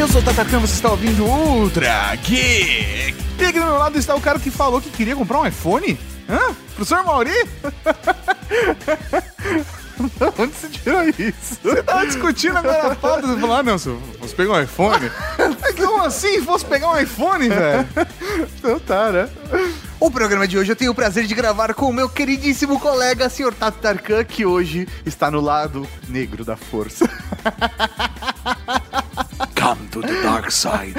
Eu sou o Tato Tarkan, você está ouvindo Ultra Geek. E aqui do meu lado está o cara que falou que queria comprar um iPhone? Hã? Professor Maurício? Onde você tirou isso? Você tava discutindo agora a pauta, você falou, ah, não, se eu fosse pegar um iPhone? Como assim, fosse pegar um iPhone, velho? Então tá, né? O programa de hoje eu tenho o prazer de gravar com o meu queridíssimo colega, senhor Tato Tarkan, que hoje está no lado negro da força. Come to the dark side.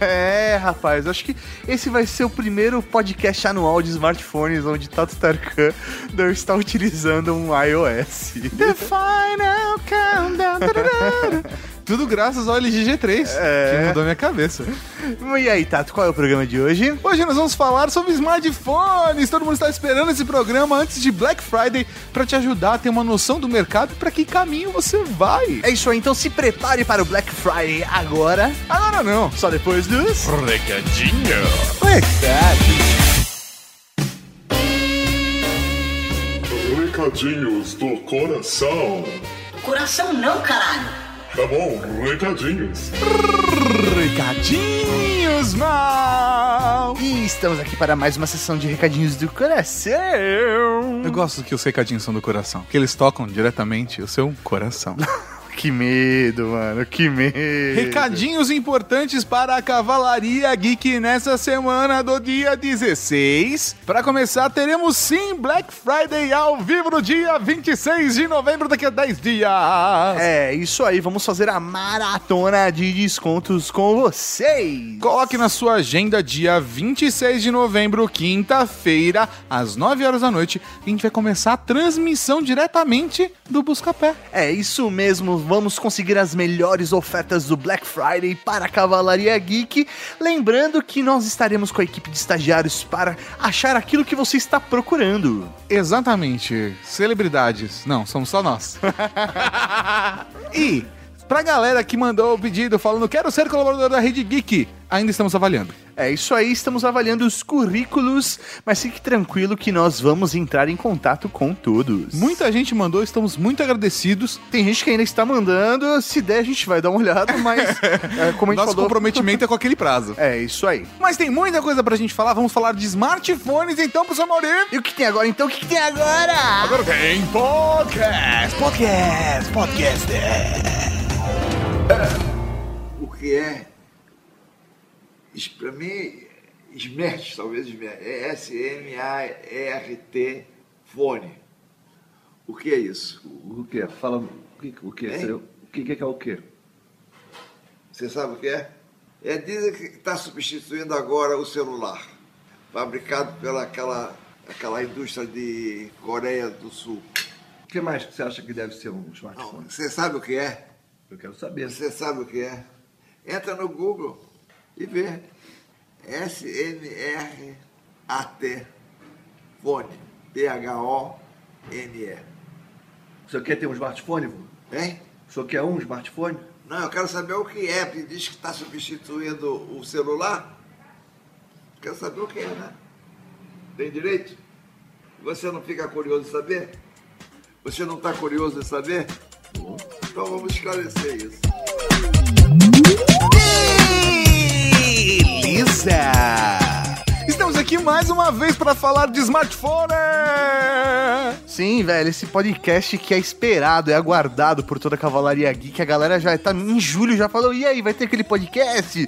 É, rapaz, acho que esse vai ser o primeiro podcast anual de smartphones onde Tato Tarkan não está utilizando um iOS. The final countdown. Tudo graças ao LG G3, que mudou minha cabeça. E aí, Tato, qual é o programa de hoje? Hoje nós vamos falar sobre smartphones. Todo mundo está esperando esse programa antes de Black Friday para te ajudar a ter uma noção do mercado e para que caminho você vai. É isso aí, então se prepare para o Black Friday agora. Agora não, só depois dos... Recadinho. Recadinhos do coração. Do coração não, caralho. Tá bom, recadinhos. Recadinhos, mal! E estamos aqui para mais uma sessão de recadinhos do coração. Eu gosto que os recadinhos são do coração, porque eles tocam diretamente o seu coração. Que medo, mano, que medo. Recadinhos importantes para a Cavalaria Geek nessa semana do dia 16. Para começar, teremos sim Black Friday ao vivo no dia 26 de novembro, daqui a 10 dias. É, isso aí, vamos fazer a maratona de descontos com vocês. Coloque na sua agenda dia 26 de novembro, quinta-feira, às 9 horas da noite. A gente vai começar a transmissão diretamente do Buscapé. É isso mesmo. Vamos conseguir as melhores ofertas do Black Friday para a Cavalaria Geek. Lembrando que nós estaremos com a equipe de estagiários para achar aquilo que você está procurando. Exatamente. Celebridades. Não, somos só nós. E pra galera que mandou o pedido falando quero ser colaborador da Rede Geek, ainda estamos avaliando. É isso aí, estamos avaliando os currículos, mas fique tranquilo que nós vamos entrar em contato com todos. Muita gente mandou, estamos muito agradecidos. Tem gente que ainda está mandando, se der a gente vai dar uma olhada, mas como a gente nosso falou... comprometimento é com aquele prazo. É isso aí. Mas tem muita coisa pra gente falar, vamos falar de smartphones então, professor Maurício. E o que tem agora então? O que tem agora? Agora tem podcast! Podcast! O que é? Pra mim, Smert, talvez Smert, é S-M-A-R-T, fone. O que é isso? O que é? Fala, o que é? O que é o que? Você sabe o que é? É dizem que está substituindo agora o celular, fabricado pela aquela indústria de Coreia do Sul. O que mais você acha que deve ser um smartphone? Não, você sabe o que é? Eu quero saber. Você sabe o que é? Entra no Google e ver S-M-R-A-T fone, P-H-O-N-E. O senhor quer ter um smartphone, vô? Hein? O senhor quer um smartphone? Não, eu quero saber o que é, porque diz que está substituindo o celular. Quero saber o que é, né? Tem direito? Você não fica curioso de saber? Você não está curioso de saber? Então vamos esclarecer isso. Estamos aqui mais uma vez para falar de smartphone! Sim, velho, esse podcast que é esperado, é aguardado por toda a Cavalaria Geek, a galera já tá em julho, já falou, e aí, vai ter aquele podcast?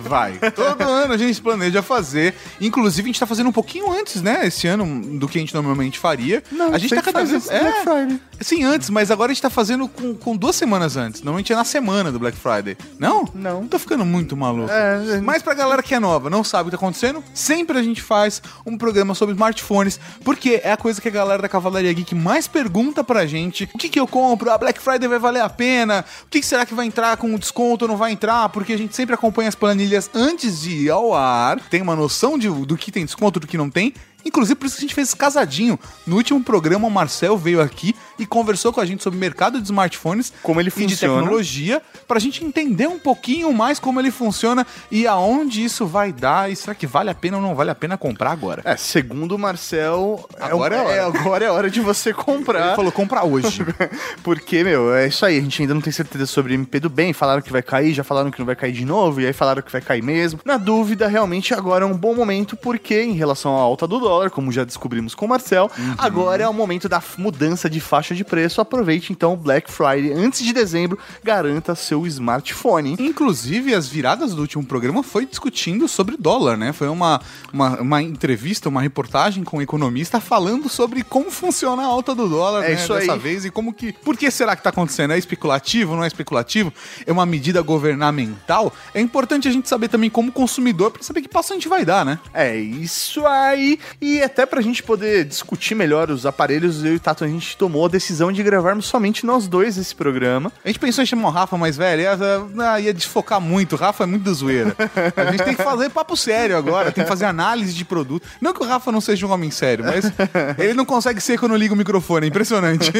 Vai, todo ano a gente planeja fazer, inclusive a gente tá fazendo um pouquinho antes, né, esse ano do que a gente normalmente faria. Não, a gente tá cada vez... Black Friday. Sim, antes, mas agora a gente tá fazendo com 2 semanas antes, normalmente é na semana do Black Friday. Não? Não. Tô ficando muito maluco. É, mas pra galera que é nova, não sabe o que tá acontecendo, sempre a gente faz um programa sobre smartphones, porque é a coisa que a galera da Cavalaria Geek mais pergunta pra gente. O que que eu compro? A Black Friday vai valer a pena? O que será que vai entrar com desconto ou não vai entrar? Porque a gente sempre acompanha as planilhas antes de ir ao ar, tem uma noção do que tem desconto, do que não tem, Inclusive, por isso que a gente fez esse casadinho. No último programa, o Marcel veio aqui e conversou com a gente sobre o mercado de smartphones, como ele funciona, e de tecnologia, para a gente entender um pouquinho mais como ele funciona e aonde isso vai dar, e será que vale a pena ou não vale a pena comprar agora. É, segundo o Marcel, agora é a hora de você comprar. Ele falou, compra hoje. Porque, meu, é isso aí, a gente ainda não tem certeza sobre MP do bem, falaram que vai cair, já falaram que não vai cair de novo, e aí falaram que vai cair mesmo. Na dúvida, realmente, agora é um bom momento, porque em relação à alta do dólar, como já descobrimos com o Marcel, agora é o momento da mudança de faixa de preço. Aproveite, então, o Black Friday. Antes de dezembro, garanta seu smartphone. Inclusive, as viradas do último programa foi discutindo sobre dólar, né? Foi uma entrevista, uma reportagem com um economista falando sobre como funciona a alta do dólar, né? Isso dessa aí. Vez e como que... Por que será que tá acontecendo? É especulativo? Não é especulativo? É uma medida governamental? É importante a gente saber também como consumidor pra saber que passo a gente vai dar, né? É isso aí! E até pra gente poder discutir melhor os aparelhos, eu e o Tato, a gente tomou a decisão de gravarmos somente nós dois esse programa. A gente pensou em chamar o Rafa, mas, velho, ia desfocar muito. O Rafa é muito da zoeira. A gente tem que fazer papo sério agora, tem que fazer análise de produto. Não que o Rafa não seja um homem sério, mas ele não consegue ser quando liga o microfone, é impressionante.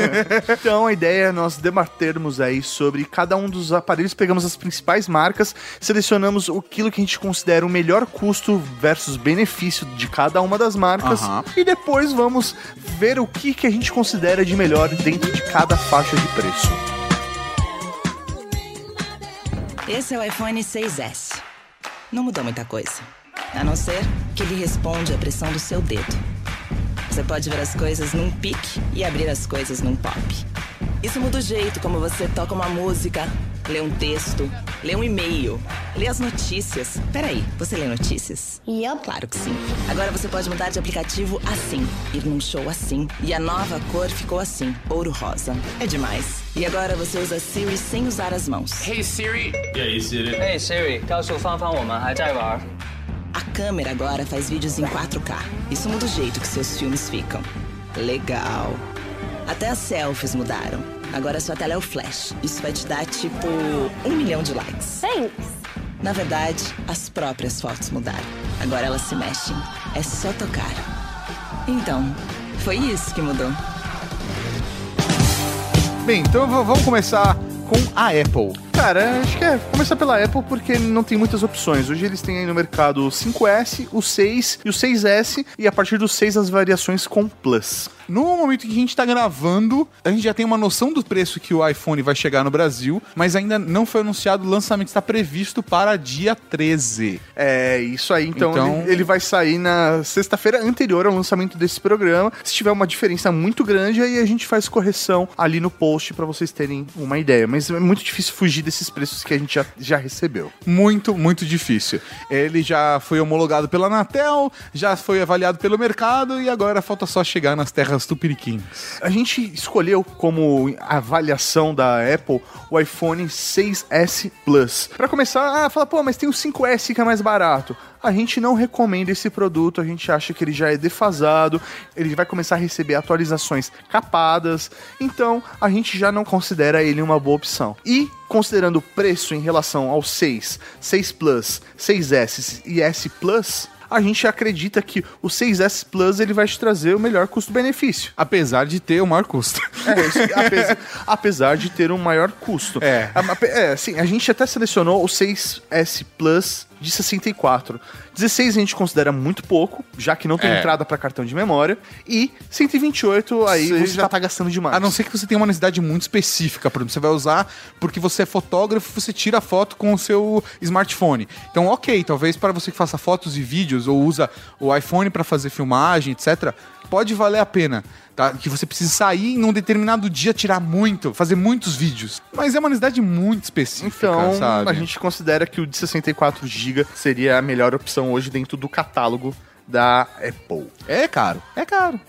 Então, a ideia é nós debatermos aí sobre cada um dos aparelhos, pegamos as principais marcas, selecionamos aquilo que a gente considera o melhor custo versus benefício de cada uma das marcas, e depois vamos ver o que a gente considera de melhor dentro de cada faixa de preço. Esse é o iPhone 6S. Não mudou muita coisa, a não ser que ele responde à pressão do seu dedo. Você pode ver as coisas num pique e abrir as coisas num pop. Isso muda o jeito como você toca uma música, lê um texto, lê um e-mail, lê as notícias. Peraí, você lê notícias? Yep. Claro que sim. Agora você pode mudar de aplicativo assim, ir num show assim. E a nova cor ficou assim, ouro rosa. É demais. E agora você usa Siri sem usar as mãos. Hey Siri. E aí Siri? Hey Siri, 告诉芳芳我们还在玩. A câmera agora faz vídeos em 4K. Isso muda o jeito que seus filmes ficam. Legal. Até as selfies mudaram. Agora sua tela é o flash. Isso vai te dar, tipo, 1 milhão de likes. Thanks. Na verdade, as próprias fotos mudaram. Agora elas se mexem. É só tocar. Então, foi isso que mudou. Bem, então vamos começar com a Apple. Cara, acho que começar pela Apple porque não tem muitas opções. Hoje eles têm aí no mercado o 5S, o 6 e o 6S, e a partir do 6 as variações com Plus. No momento que a gente tá gravando, a gente já tem uma noção do preço que o iPhone vai chegar no Brasil, mas ainda não foi anunciado, o lançamento está previsto para dia 13. É, isso aí. Então ele vai sair na sexta-feira anterior ao lançamento desse programa. Se tiver uma diferença muito grande, aí a gente faz correção ali no post para vocês terem uma ideia. Mas é muito difícil fugir desses preços que a gente já recebeu. Muito, muito difícil. Ele já foi homologado pela Anatel, já foi avaliado pelo mercado e agora falta só chegar nas terras tupiriquins. A gente escolheu como avaliação da Apple o iPhone 6S Plus. Pra começar, falar, pô, mas tem o 5S que é mais barato. A gente não recomenda esse produto, a gente acha que ele já é defasado, ele vai começar a receber atualizações capadas, então a gente já não considera ele uma boa opção. E considerando o preço em relação ao 6, 6 Plus, 6S e S Plus... a gente acredita que o 6S Plus ele vai te trazer o melhor custo-benefício. Apesar de ter o maior custo. É isso, apesar de ter um maior custo. É. Assim, a gente até selecionou o 6S Plus de 64. 16 a gente considera muito pouco, já que não tem entrada para cartão de memória. E 128 aí você já tá gastando demais. A não ser que você tenha uma necessidade muito específica, por exemplo, você vai usar porque você é fotógrafo, você tira foto com o seu smartphone. Então, ok, talvez para você que faça fotos e vídeos ou usa o iPhone para fazer filmagem, etc., pode valer a pena, tá? Que você precisa sair em um determinado dia, tirar muito, fazer muitos vídeos. Mas é uma necessidade muito específica, então, sabe? A gente considera que o de 64 GB seria a melhor opção hoje dentro do catálogo da Apple. É caro,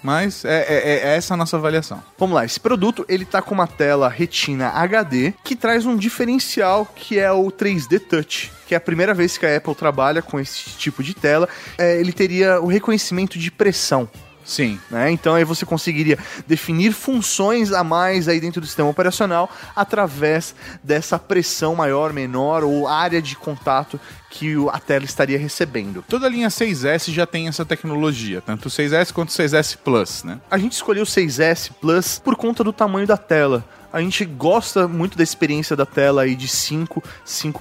mas é essa a nossa avaliação. Vamos lá, esse produto, ele tá com uma tela Retina HD, que traz um diferencial que é o 3D Touch, que é a primeira vez que a Apple trabalha com esse tipo de tela. Ele teria o reconhecimento de pressão. Sim. Né? Então aí você conseguiria definir funções a mais aí dentro do sistema operacional através dessa pressão maior, menor ou área de contato que a tela estaria recebendo. Toda a linha 6S já tem essa tecnologia, tanto o 6S quanto o 6S Plus, né? A gente escolheu o 6S Plus por conta do tamanho da tela. A gente gosta muito da experiência da tela aí de 5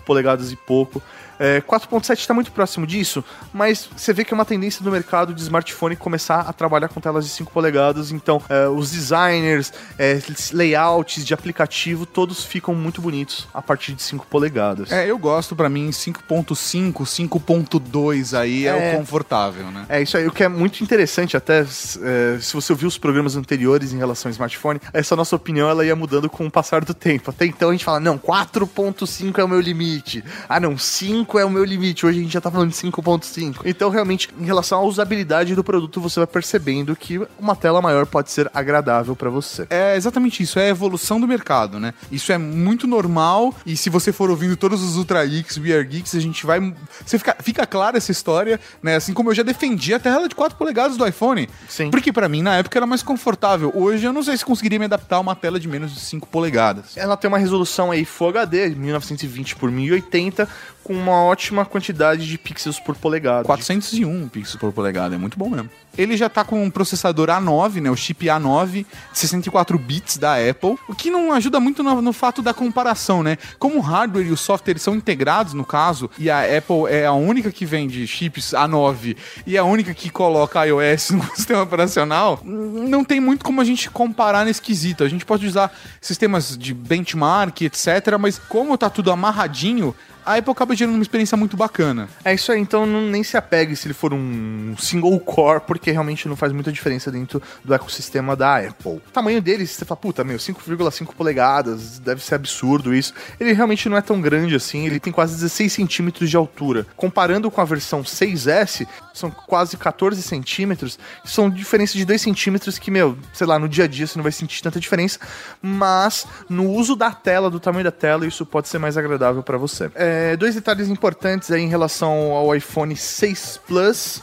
polegadas e pouco. 4.7 está muito próximo disso, mas você vê que é uma tendência do mercado de smartphone começar a trabalhar com telas de 5 polegadas, então os designers, layouts de aplicativo, todos ficam muito bonitos a partir de 5 polegadas. Eu gosto, pra mim, 5.5, 5.2 aí é o confortável, né? É isso aí, o que é muito interessante até, se você ouvir os programas anteriores em relação ao smartphone, essa nossa opinião ela ia mudando com o passar do tempo. Até então a gente fala, não, 4.5 é o meu limite, ah não, 5 é o meu limite, hoje a gente já tá falando de 5.5. Então realmente, em relação à usabilidade do produto, você vai percebendo que uma tela maior pode ser agradável pra você. É exatamente isso, é a evolução do mercado, né? Isso é muito normal, e se você for ouvindo todos os Ultra Geeks, We Are Geeks, a gente vai... Você fica clara essa história, né? Assim como eu já defendi a tela de 4 polegadas do iPhone. Sim. Porque pra mim, na época, era mais confortável. Hoje, eu não sei se conseguiria me adaptar a uma tela de menos de 5 polegadas. Ela tem uma resolução aí Full HD, 1920x1080, com uma ótima quantidade de pixels por polegada. 401 pixels por polegada, é muito bom mesmo. Ele já tá com um processador A9, né, o chip A9, 64 bits da Apple, o que não ajuda muito no fato da comparação, né? Como o hardware e o software são integrados, no caso, e a Apple é a única que vende chips A9 e a única que coloca iOS no sistema operacional, não tem muito como a gente comparar nesse quesito. A gente pode usar sistemas de benchmark, etc., mas como tá tudo amarradinho, a Apple acaba gerando uma experiência muito bacana. É isso aí, então nem se apegue se ele for um single core, porque realmente não faz muita diferença dentro do ecossistema da Apple. O tamanho dele, você fala, puta, meu, 5,5 polegadas, deve ser absurdo isso. Ele realmente não é tão grande assim, ele tem quase 16 centímetros de altura. Comparando com a versão 6S, são quase 14 centímetros, são diferença de 2 centímetros que, meu, sei lá, no dia a dia você não vai sentir tanta diferença, mas no uso da tela, do tamanho da tela, isso pode ser mais agradável pra você. Dois detalhes importantes aí em relação ao iPhone 6 Plus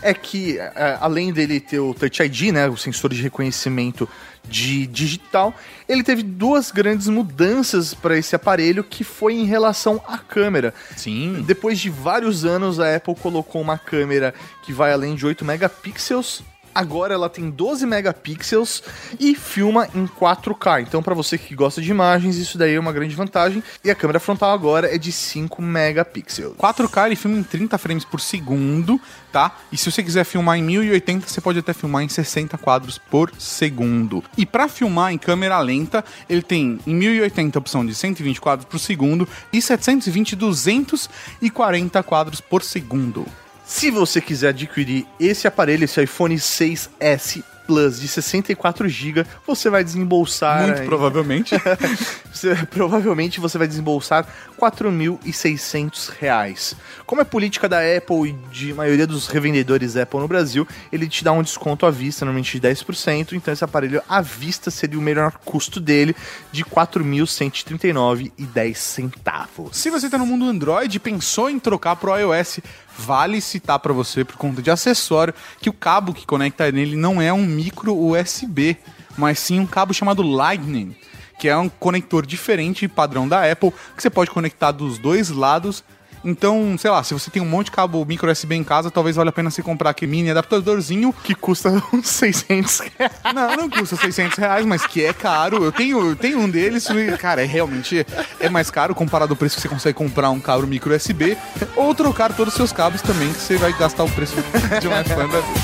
é que, além dele ter o Touch ID, né, o sensor de reconhecimento de digital, ele teve duas grandes mudanças para esse aparelho, que foi em relação à câmera. Sim. Depois de vários anos, a Apple colocou uma câmera que vai além de 8 megapixels. Agora ela tem 12 megapixels e filma em 4K. Então, para você que gosta de imagens, isso daí é uma grande vantagem. E a câmera frontal agora é de 5 megapixels. 4K ele filma em 30 frames por segundo, tá? E se você quiser filmar em 1080, você pode até filmar em 60 quadros por segundo. E para filmar em câmera lenta, ele tem em 1080 a opção de 120 quadros por segundo e 720, 240 quadros por segundo. Se você quiser adquirir esse aparelho, esse iPhone 6S Plus de 64GB, você vai desembolsar... Muito provavelmente. Provavelmente você vai desembolsar R$ 4.600. Como é política da Apple e de maioria dos revendedores Apple no Brasil, ele te dá um desconto à vista, normalmente de 10%, então esse aparelho à vista seria o melhor custo dele, de R$ 4.139,10. Se você está no mundo Android e pensou em trocar para o iOS... Vale citar para você, por conta de acessório, que o cabo que conecta nele não é um micro USB, mas sim um cabo chamado Lightning, que é um conector diferente, padrão da Apple, que você pode conectar dos dois lados. Então, sei lá, se você tem um monte de cabo micro USB em casa, talvez valha a pena você comprar aquele mini adaptadorzinho, que custa uns R$600. Não custa R$600, mas que é caro. Eu tenho um deles e, cara, realmente é mais caro comparado ao preço que você consegue comprar um cabo micro USB, ou trocar todos os seus cabos também, que você vai gastar o preço de um iPhone da vida.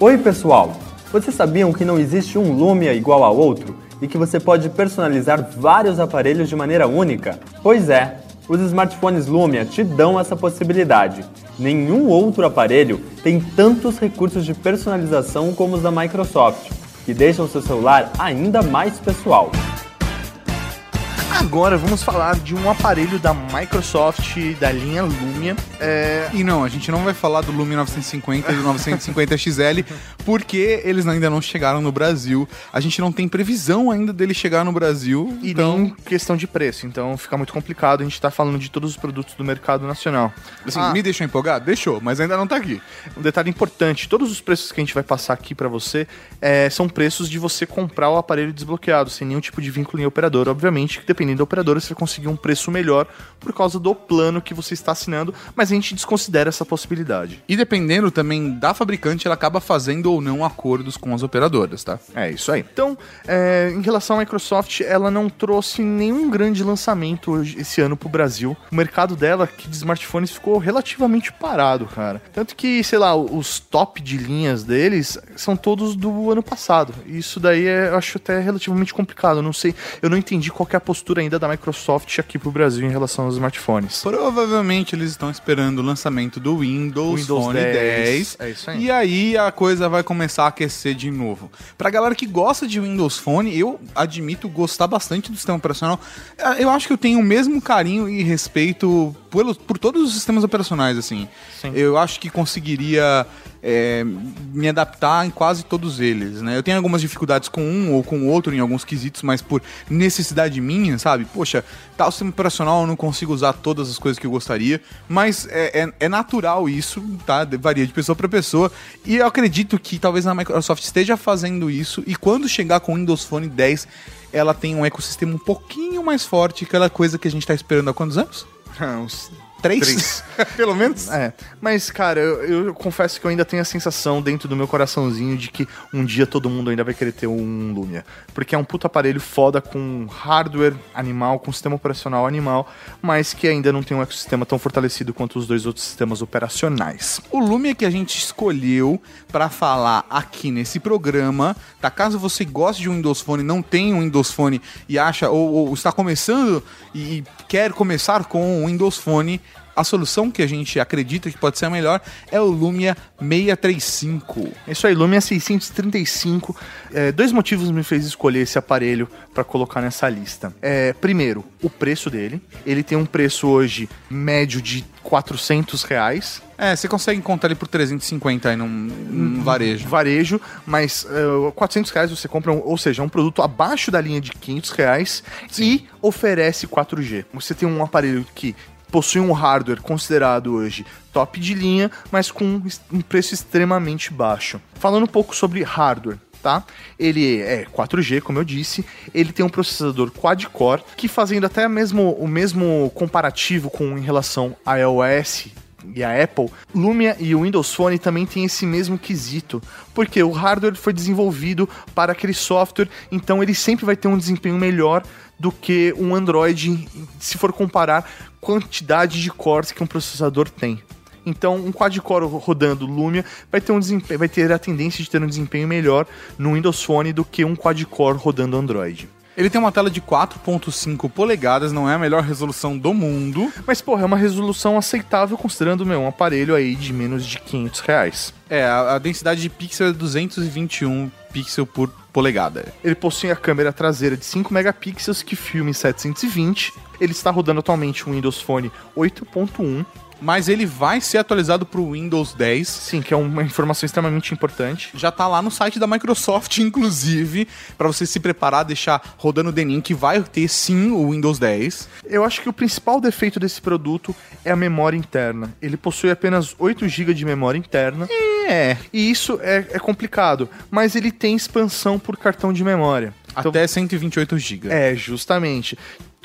Oi, pessoal! Vocês sabiam que não existe um Lumia igual a outro? E que você pode personalizar vários aparelhos de maneira única? Pois é, os smartphones Lumia te dão essa possibilidade. Nenhum outro aparelho tem tantos recursos de personalização como os da Microsoft, que deixam seu celular ainda mais pessoal. Agora vamos falar de um aparelho da Microsoft, da linha Lumia. E não, a gente não vai falar do Lumia 950 e do 950 XL, porque eles ainda não chegaram no Brasil. A gente não tem previsão ainda dele chegar no Brasil. E então... nem questão de preço, então fica muito complicado. A gente tá falando de todos os produtos do mercado nacional. Assim, me deixou empolgado? Deixou, mas ainda não tá aqui. Um detalhe importante, todos os preços que a gente vai passar aqui pra você são preços de você comprar o aparelho desbloqueado, sem nenhum tipo de vínculo em operador. Obviamente que dependendo da operadora você vai conseguir um preço melhor por causa do plano que você está assinando, mas a gente desconsidera essa possibilidade. E dependendo também da fabricante, ela acaba fazendo ou não acordos com as operadoras, tá? É isso aí. Então, em relação à Microsoft, ela não trouxe nenhum grande lançamento esse ano pro Brasil. O mercado dela, que de smartphones, ficou relativamente parado, cara. Tanto que, sei lá, os top de linhas deles são todos do ano passado. E isso daí eu acho até relativamente complicado. Eu não sei, eu não entendi qual que é a postura ainda da Microsoft aqui pro Brasil em relação aos smartphones. Provavelmente eles estão esperando o lançamento do Windows Phone 10. É isso aí. E aí a coisa vai começar a aquecer de novo. Pra galera que gosta de Windows Phone, eu admito gostar bastante do sistema operacional. Eu acho que eu tenho o mesmo carinho e respeito por todos os sistemas operacionais, assim. Sim. Eu acho que conseguiria me adaptar em quase todos eles, né? Eu tenho algumas dificuldades com um ou com o outro em alguns quesitos, mas por necessidade minha, sabe? Poxa, tal sistema operacional eu não consigo usar todas as coisas que eu gostaria, mas é natural isso, tá? Varia de pessoa para pessoa, e eu acredito que talvez a Microsoft esteja fazendo isso, e quando chegar com o Windows Phone 10, ela tem um ecossistema um pouquinho mais forte, aquela coisa que a gente tá esperando há quantos anos? Uns 3? Pelo menos. Mas, cara, eu confesso que eu ainda tenho a sensação dentro do meu coraçãozinho de que um dia todo mundo ainda vai querer ter um Lumia. Porque é um puto aparelho foda, com hardware animal, com sistema operacional animal, mas que ainda não tem um ecossistema tão fortalecido quanto os dois outros sistemas operacionais. O Lumia que a gente escolheu pra falar aqui nesse programa, tá? Caso você goste de um Windows Phone, não tem um Windows Phone e acha, ou está começando e quer começar com um Windows Phone, a solução que a gente acredita que pode ser a melhor é o Lumia 635. Isso aí, Lumia 635. Dois motivos me fez escolher esse aparelho para colocar nessa lista. Primeiro, o preço dele. Ele tem um preço hoje médio de R$400. Você consegue encontrar ele por 350 aí num varejo. Varejo, mas R$400 você compra, ou seja, é um produto abaixo da linha de R$500. Sim. E oferece 4G. Você tem um aparelho que possui um hardware considerado hoje top de linha, mas com um preço extremamente baixo. Falando um pouco sobre hardware, tá? Ele é 4G, como eu disse, ele tem um processador quad-core, que fazendo até mesmo o mesmo comparativo com em relação a iOS e a Apple, Lumia e o Windows Phone também tem esse mesmo quesito, porque o hardware foi desenvolvido para aquele software, então ele sempre vai ter um desempenho melhor do que um Android, se for comparar quantidade de cores que um processador tem. Então, um quad-core rodando Lumia vai ter a tendência de ter um desempenho melhor no Windows Phone do que um quad-core rodando Android. Ele tem uma tela de 4.5 polegadas, não é a melhor resolução do mundo. Mas, porra, é uma resolução aceitável considerando, um aparelho aí de menos de R$500. A densidade de pixel é 221 pixels por polegada. Ele possui a câmera traseira de 5 megapixels que filma em 720. Ele está rodando atualmente o Windows Phone 8.1. Mas ele vai ser atualizado para o Windows 10. Sim, que é uma informação extremamente importante. Já tá lá no site da Microsoft, inclusive, para você se preparar, deixar rodando o Denim, que vai ter sim o Windows 10. Eu acho que o principal defeito desse produto é a memória interna. Ele possui apenas 8 GB de memória interna. E isso é complicado, mas ele tem expansão por cartão de memória. Então, até 128 GB. Justamente.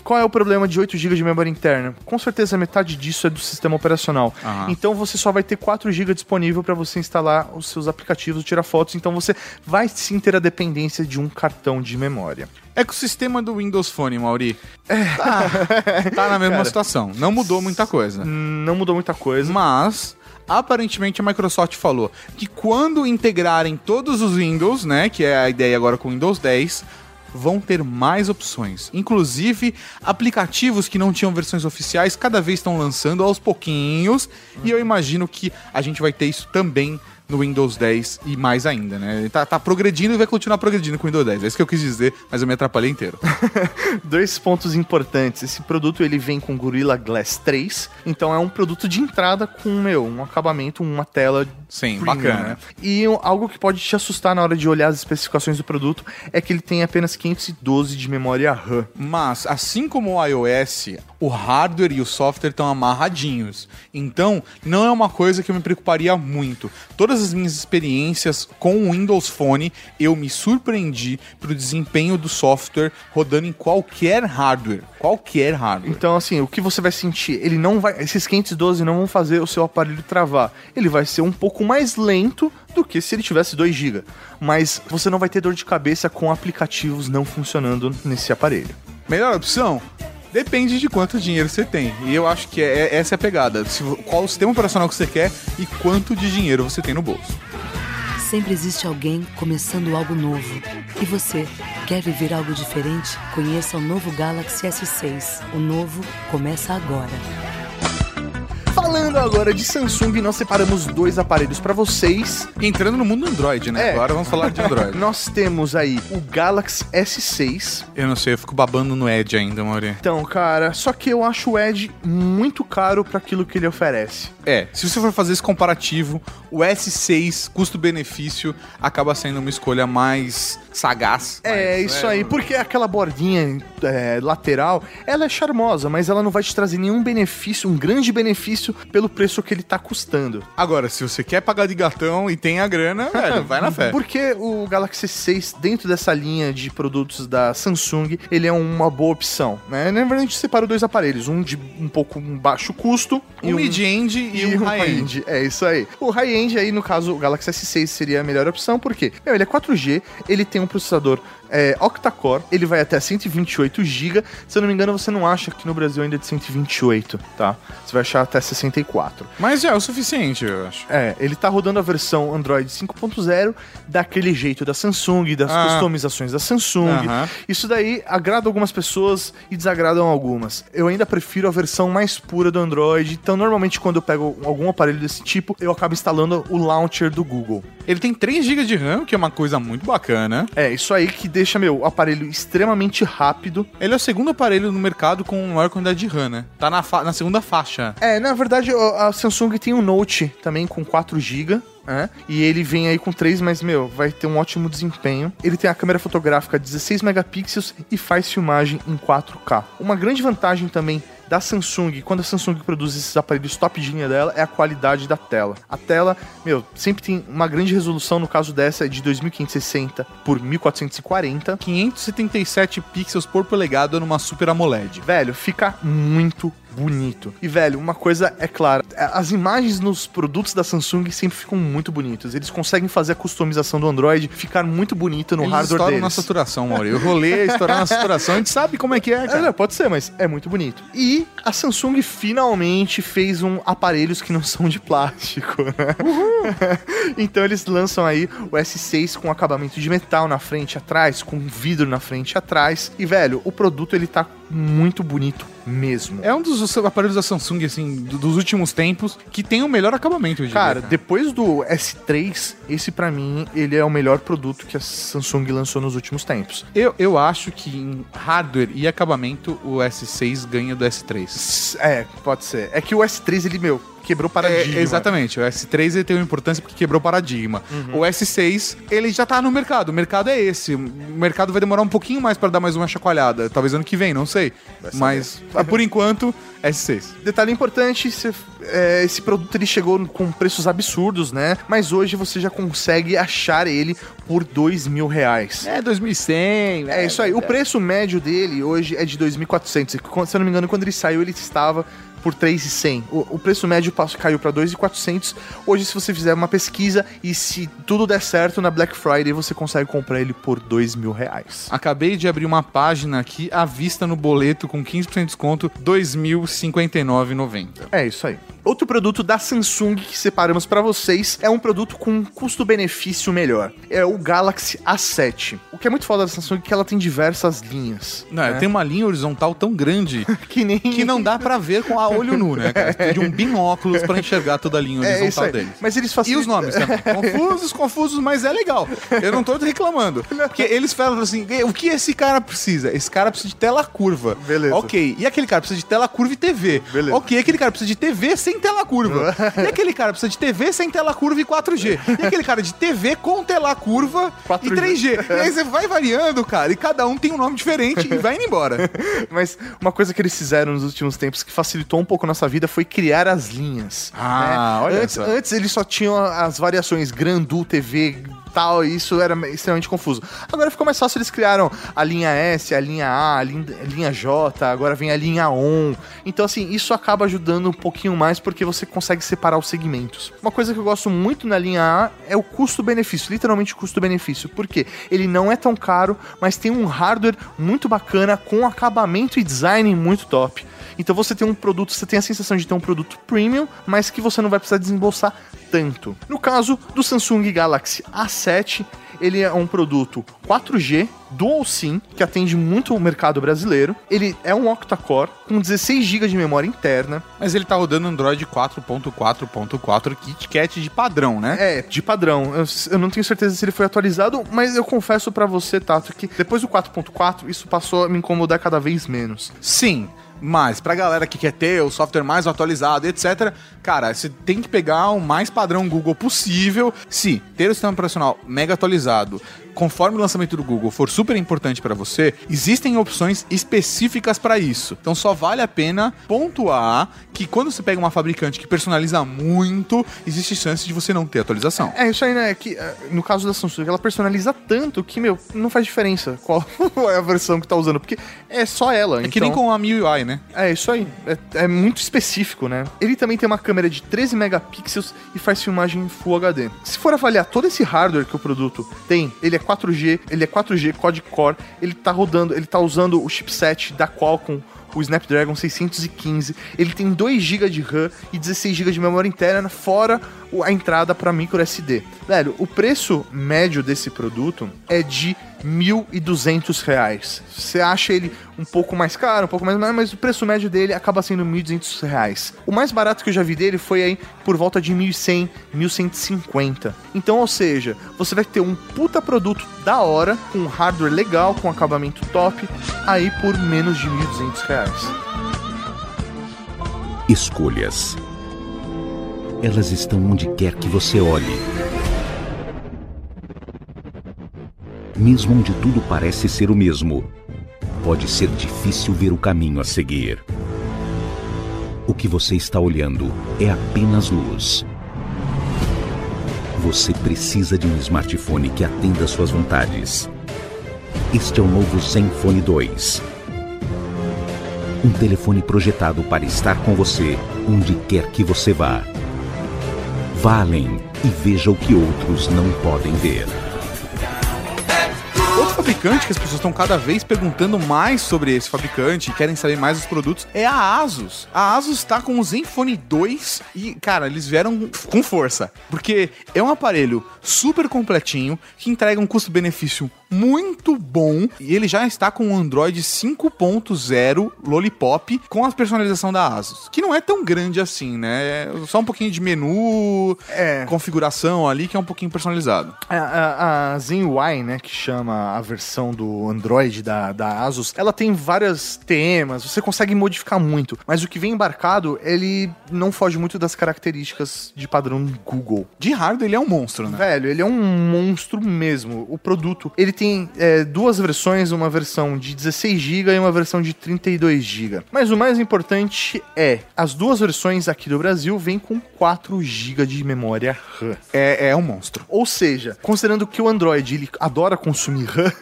Qual é o problema de 8 GB de memória interna? Com certeza metade disso é do sistema operacional. Então você só vai ter 4 GB disponível para você instalar os seus aplicativos, tirar fotos. Então você vai sim ter a dependência de um cartão de memória. Ecossistema do Windows Phone, Mauri. Tá na mesma situação. Não mudou muita coisa. Não mudou muita coisa. Mas aparentemente a Microsoft falou que quando integrarem todos os Windows, né, que é a ideia agora com o Windows 10, vão ter mais opções. Inclusive, aplicativos que não tinham versões oficiais cada vez estão lançando aos pouquinhos. E eu imagino que a gente vai ter isso também no Windows 10 e mais ainda, né? Ele tá progredindo e vai continuar progredindo com o Windows 10. É isso que eu quis dizer, mas eu me atrapalhei inteiro. Dois pontos importantes. Esse produto, ele vem com Gorilla Glass 3, então é um produto de entrada com, um acabamento, uma tela... Sim, premium, bacana. Né? E algo que pode te assustar na hora de olhar as especificações do produto é que ele tem apenas 512 de memória RAM. Mas, assim como o iOS, o hardware e o software estão amarradinhos. Então, não é uma coisa que eu me preocuparia muito. Todas as minhas experiências com o Windows Phone, eu me surpreendi pelo desempenho do software rodando em qualquer hardware. Qualquer hardware. Então, assim, o que você vai sentir? Ele não vai... Esses 512 não vão fazer o seu aparelho travar. Ele vai ser um pouco mais lento do que se ele tivesse 2 GB. Mas você não vai ter dor de cabeça com aplicativos não funcionando nesse aparelho. Melhor opção? Depende de quanto dinheiro você tem. E eu acho que essa é a pegada. Qual o sistema operacional que você quer e quanto de dinheiro você tem no bolso. Sempre existe alguém começando algo novo. E você, quer viver algo diferente? Conheça o novo Galaxy S6. O novo começa agora. Falando agora de Samsung, nós separamos 2 aparelhos para vocês. Entrando no mundo Android, né? É. Agora vamos falar de Android. Nós temos aí o Galaxy S6. Eu não sei, eu fico babando no Edge ainda, Maurício. Então, cara, só que eu acho o Edge muito caro para aquilo que ele oferece. É, se você for fazer esse comparativo, o S6, custo-benefício, acaba sendo uma escolha mais sagaz. É, isso aí, porque aquela bordinha lateral, ela é charmosa, mas ela não vai te trazer nenhum benefício, um grande benefício pelo preço que ele tá custando. Agora, se você quer pagar de gatão e tem a grana, velho, vai na fé. Porque o Galaxy S6, dentro dessa linha de produtos da Samsung, ele é uma boa opção, né? Na verdade, a gente separou 2 aparelhos, um de um pouco baixo custo, um mid-end e um high-end. É isso aí. O high-end aí, no caso, o Galaxy S6 seria a melhor opção, porque ele é 4G, ele tem um processador octa-core, ele vai até 128GB, se eu não me engano, você não acha que no Brasil ainda é de 128, tá? Você vai achar até 64. Mas é o suficiente, eu acho. É, ele tá rodando a versão Android 5.0 daquele jeito da Samsung, das customizações da Samsung. Uh-huh. Isso daí agrada algumas pessoas e desagradam algumas. Eu ainda prefiro a versão mais pura do Android, então normalmente quando eu pego algum aparelho desse tipo, eu acabo instalando o launcher do Google. Ele tem 3 GB de RAM, que é uma coisa muito bacana. É, isso aí que deixa, o aparelho extremamente rápido. Ele é o segundo aparelho no mercado com maior quantidade de RAM, né? Tá na segunda faixa. É, na verdade, a Samsung tem um Note também com 4GB. E ele vem aí com 3, mas, vai ter um ótimo desempenho. Ele tem a câmera fotográfica 16 megapixels e faz filmagem em 4K. Uma grande vantagem também da Samsung, quando a Samsung produz esses aparelhos top de linha dela, é a qualidade da tela. A tela, sempre tem uma grande resolução, no caso dessa, é de 2560 por 1440. 577 pixels por polegada numa Super AMOLED. Velho, fica muito bonito. E, uma coisa é clara, as imagens nos produtos da Samsung sempre ficam muito bonitas. Eles conseguem fazer a customização do Android ficar muito bonita no hardware deles. Eles estouram na saturação, Maurício. O rolê é estourar na saturação. A gente sabe como é que é, cara. Pode ser, mas é muito bonito. E a Samsung finalmente fez aparelhos que não são de plástico, né? Uhul. Então eles lançam aí o S6 com acabamento de metal na frente e atrás, com vidro na frente e atrás. E, o produto, ele tá muito bonito mesmo. É um dos aparelhos da Samsung, assim, dos últimos tempos, que tem o melhor acabamento, eu diria. Cara, depois do S3, esse pra mim, ele é o melhor produto que a Samsung lançou nos últimos tempos. Eu acho que em hardware e acabamento, o S6 ganha do S3. É, pode ser. É que o S3, ele, quebrou paradigma. É, exatamente. O S3 ele tem uma importância porque quebrou paradigma. Uhum. O S6, ele já tá no mercado. O mercado é esse. O mercado vai demorar um pouquinho mais pra dar mais uma chacoalhada. Talvez ano que vem, não sei. Mas, por enquanto, S6. Detalhe importante, esse produto ele chegou com preços absurdos, né? Mas hoje você já consegue achar ele por R$2.000. É, R$2.100. É isso aí. O preço médio dele hoje é de R$2.400. Se eu não me engano, quando ele saiu, ele estava por 3.100. O preço médio caiu para 2.400. Hoje, se você fizer uma pesquisa e se tudo der certo na Black Friday, você consegue comprar ele por R$2.000. Acabei de abrir uma página aqui à vista no boleto com 15% de desconto, R$2.059,90. É isso aí. Outro produto da Samsung que separamos para vocês é um produto com um custo-benefício melhor. É o Galaxy A7. O que é muito foda da Samsung é que ela tem diversas linhas. Não, né? Tem uma linha horizontal tão grande que não dá para ver com a olho nu, né? Cara? Tem de um binóculos para enxergar toda a linha horizontal deles. Mas eles facilitam... E os nomes também. Confusos, mas é legal. Eu não tô reclamando. Porque eles falam assim, o que esse cara precisa? Esse cara precisa de tela curva. Beleza. Ok. E aquele cara precisa de tela curva e TV. Beleza. Ok. Aquele cara precisa de TV sem tela curva. E aquele cara precisa de TV sem tela curva e 4G. E aquele cara de TV com tela curva 4G. E 3G. E aí você vai variando, cara. E cada um tem um nome diferente e vai indo embora. Mas uma coisa que eles fizeram nos últimos tempos que facilitou um pouco a nossa vida foi criar as linhas. Ah, né? Olha só. Antes eles só tinham as variações Grandu, TV... tal, e isso era extremamente confuso. Agora ficou mais fácil, eles criaram a linha S, a linha A, a linha J, agora vem a linha ON. Então, assim, isso acaba ajudando um pouquinho mais porque você consegue separar os segmentos. Uma coisa que eu gosto muito na linha A é o custo-benefício, literalmente custo-benefício, porque ele não é tão caro, mas tem um hardware muito bacana com acabamento e design muito top. Então você tem um produto, você tem a sensação de ter um produto premium, mas que você não vai precisar desembolsar tanto. No caso do Samsung Galaxy A7, ele é um produto 4G, Dual SIM, que atende muito o mercado brasileiro. Ele é um octa-core com 16 GB de memória interna. Mas ele tá rodando Android 4.4.4 KitKat de padrão, né? É, de padrão. Eu não tenho certeza se ele foi atualizado, mas eu confesso pra você, Tato, que depois do 4.4, isso passou a me incomodar cada vez menos. Sim. Mas, pra galera que quer ter o software mais atualizado, etc, cara, você tem que pegar o mais padrão Google possível. Se ter o sistema operacional mega atualizado, conforme o lançamento do Google for super importante pra você, existem opções específicas pra isso. Então só vale a pena pontuar que quando você pega uma fabricante que personaliza muito, existe chance de você não ter atualização. É, isso aí, né? Que, no caso da Samsung, ela personaliza tanto que, meu, não faz diferença qual é a versão que tá usando, porque é só ela. É então... que nem com a MIUI, né? É, isso aí. É muito específico, né? Ele também tem uma câmera de 13 megapixels e faz filmagem em Full HD. Se for avaliar todo esse hardware que o produto tem, ele é 4G, quad-core, ele tá rodando, ele tá usando o chipset da Qualcomm, o Snapdragon 615, ele tem 2 GB de RAM e 16 GB de memória interna, fora a entrada para micro SD. Velho, o preço médio desse produto é de R$1.200. Você acha ele um pouco mais caro, um pouco mais caro, mas o preço médio dele acaba sendo R$1.200. O mais barato que eu já vi dele foi aí por volta de R$1.100, R$1.150. Então, ou seja, você vai ter um puta produto da hora, com hardware legal, com acabamento top, aí por menos de R$1.200. Escolhas. Elas estão onde quer que você olhe. Mesmo onde tudo parece ser o mesmo, pode ser difícil ver o caminho a seguir. O que você está olhando é apenas luz. Você precisa de um smartphone que atenda às suas vontades. Este é o novo Zenfone 2. Um telefone projetado para estar com você, onde quer que você vá. Vá além e veja o que outros não podem ver. Outro fabricante que as pessoas estão cada vez perguntando mais sobre esse fabricante e querem saber mais dos produtos é a Asus. A Asus tá com o Zenfone 2 e, cara, eles vieram com força. Porque é um aparelho super completinho que entrega um custo-benefício muito bom e ele já está com o Android 5.0 Lollipop com a personalização da Asus, que não é tão grande assim, né? É só um pouquinho de menu, configuração ali que é um pouquinho personalizado. A ZenUI, né, que chama a versão do Android da Asus, ela tem vários temas, você consegue modificar muito, mas o que vem embarcado, ele não foge muito das características de padrão Google. De hardware ele é um monstro, né? Velho, ele é um monstro mesmo. O produto, ele tem duas versões, uma versão de 16GB e uma versão de 32GB. Mas o mais importante é, as duas versões aqui do Brasil vêm com 4GB de memória RAM. É um monstro. Ou seja, considerando que o Android ele adora consumir RAM,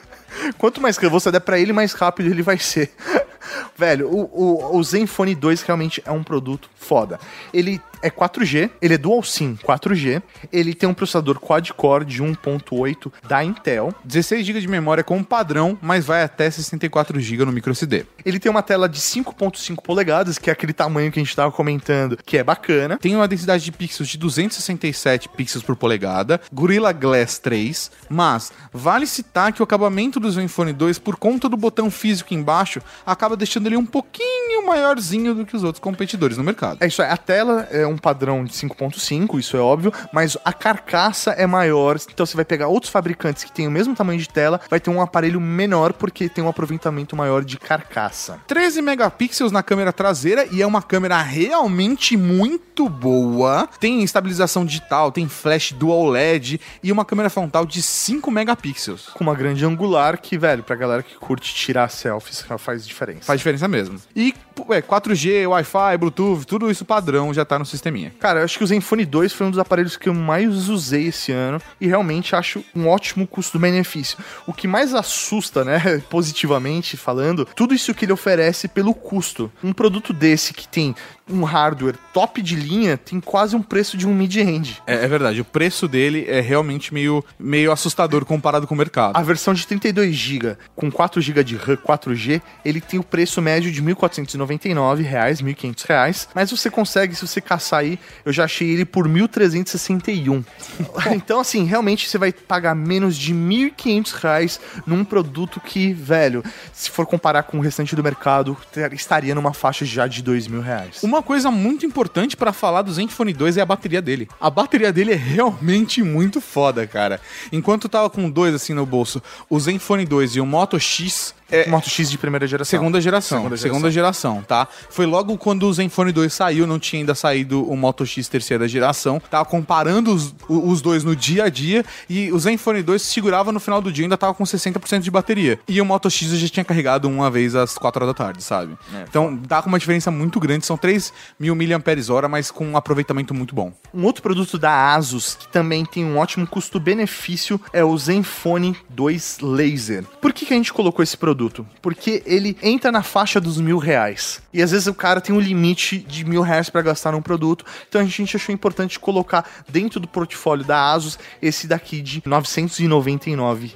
quanto mais RAM você der pra ele, mais rápido ele vai ser. Velho, o Zenfone 2 realmente é um produto foda. Ele é 4G, ele é dual SIM 4G, ele tem um processador quad-core de 1.8 da Intel. 16 GB de memória como padrão, mas vai até 64 GB no microSD. Ele tem uma tela de 5.5 polegadas, que é aquele tamanho que a gente estava comentando, que é bacana. Tem uma densidade de pixels de 267 pixels por polegada, Gorilla Glass 3, mas vale citar que o acabamento do Zenfone 2, por conta do botão físico embaixo, acaba deixando ele um pouquinho maiorzinho do que os outros competidores no mercado. É isso aí, a tela é um padrão de 5.5, isso é óbvio, mas a carcaça é maior, então você vai pegar outros fabricantes que têm o mesmo tamanho de tela, vai ter um aparelho menor porque tem um aproveitamento maior de carcaça. 13 megapixels na câmera traseira, e é uma câmera realmente muito boa, tem estabilização digital, tem flash dual LED e uma câmera frontal de 5 megapixels. Com uma grande angular que, velho, pra galera que curte tirar selfies, faz diferença. Faz diferença mesmo. E 4G, Wi-Fi, Bluetooth, tudo isso padrão já tá no sisteminha. Cara, eu acho que o Zenfone 2 foi um dos aparelhos que eu mais usei esse ano e realmente acho um ótimo custo-benefício. O que mais assusta, né, positivamente falando, tudo isso que ele oferece pelo custo. Um produto desse que tem um hardware top de linha tem quase um preço de um mid-end. É verdade, o preço dele é realmente meio assustador comparado com o mercado. A versão de 32GB com 4GB de RAM 4G, ele tem o preço médio de R$ 1.499, R$ 1.500, mas você consegue, se você caçar aí, eu já achei ele por R$ 1.361. Então, assim, realmente você vai pagar menos de R$ 1.500 num produto que, velho, se for comparar com o restante do mercado, estaria numa faixa já de R$ 2.000. Uma coisa muito importante pra falar do Zenfone 2 é a bateria dele. A bateria dele é realmente muito foda, cara. Enquanto eu tava com dois assim no bolso, o Zenfone 2 e o Moto X... O Moto X de primeira geração. Segunda geração, tá? Foi logo quando o Zenfone 2 saiu, não tinha ainda saído o Moto X terceira geração. Tava comparando os dois no dia a dia e o Zenfone 2 segurava no final do dia, ainda tava com 60% de bateria. E o Moto X eu já tinha carregado uma vez às 4 horas da tarde, sabe? É. Então dá com uma diferença muito grande, são 3.000 mAh, mas com um aproveitamento muito bom. Um outro produto da Asus, que também tem um ótimo custo-benefício, é o Zenfone 2 Laser. Por que a gente colocou esse produto? Porque ele entra na faixa dos R$ 1.000. E às vezes o cara tem um limite de R$ 1.000 para gastar num produto. Então a gente achou importante colocar dentro do portfólio da Asus esse daqui de R$ 999.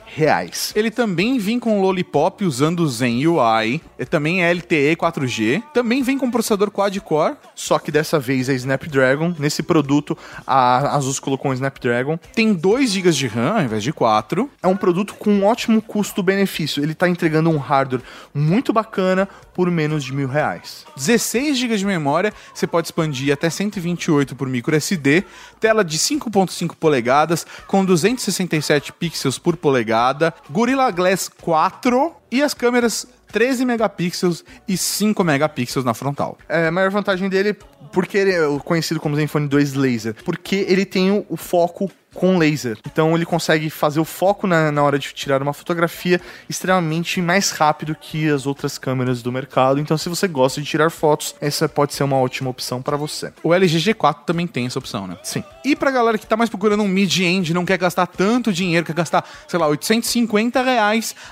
Ele também vem com Lollipop usando o ZenUI. Também é LTE 4G. Também vem com processador quad-core. Só que dessa vez é Snapdragon. Nesse produto a Asus colocou um Snapdragon. Tem 2 GB de RAM ao invés de 4. É um produto com um ótimo custo-benefício. Ele tá entregando um hardware muito bacana por menos de R$ 1.000. 16 GB de memória, você pode expandir até 128 por microSD, tela de 5.5 polegadas com 267 pixels por polegada, Gorilla Glass 4 e as câmeras 13 megapixels e 5 megapixels na frontal. É, a maior vantagem dele, porque ele é conhecido como Zenfone 2 Laser, porque ele tem o foco com laser. Então ele consegue fazer o foco na hora de tirar uma fotografia extremamente mais rápido que as outras câmeras do mercado. Então se você gosta de tirar fotos, essa pode ser uma ótima opção pra você. O LG G4 também tem essa opção, né? Sim. E pra galera que tá mais procurando um mid-end, não quer gastar tanto dinheiro, quer gastar, sei lá, R$ 850,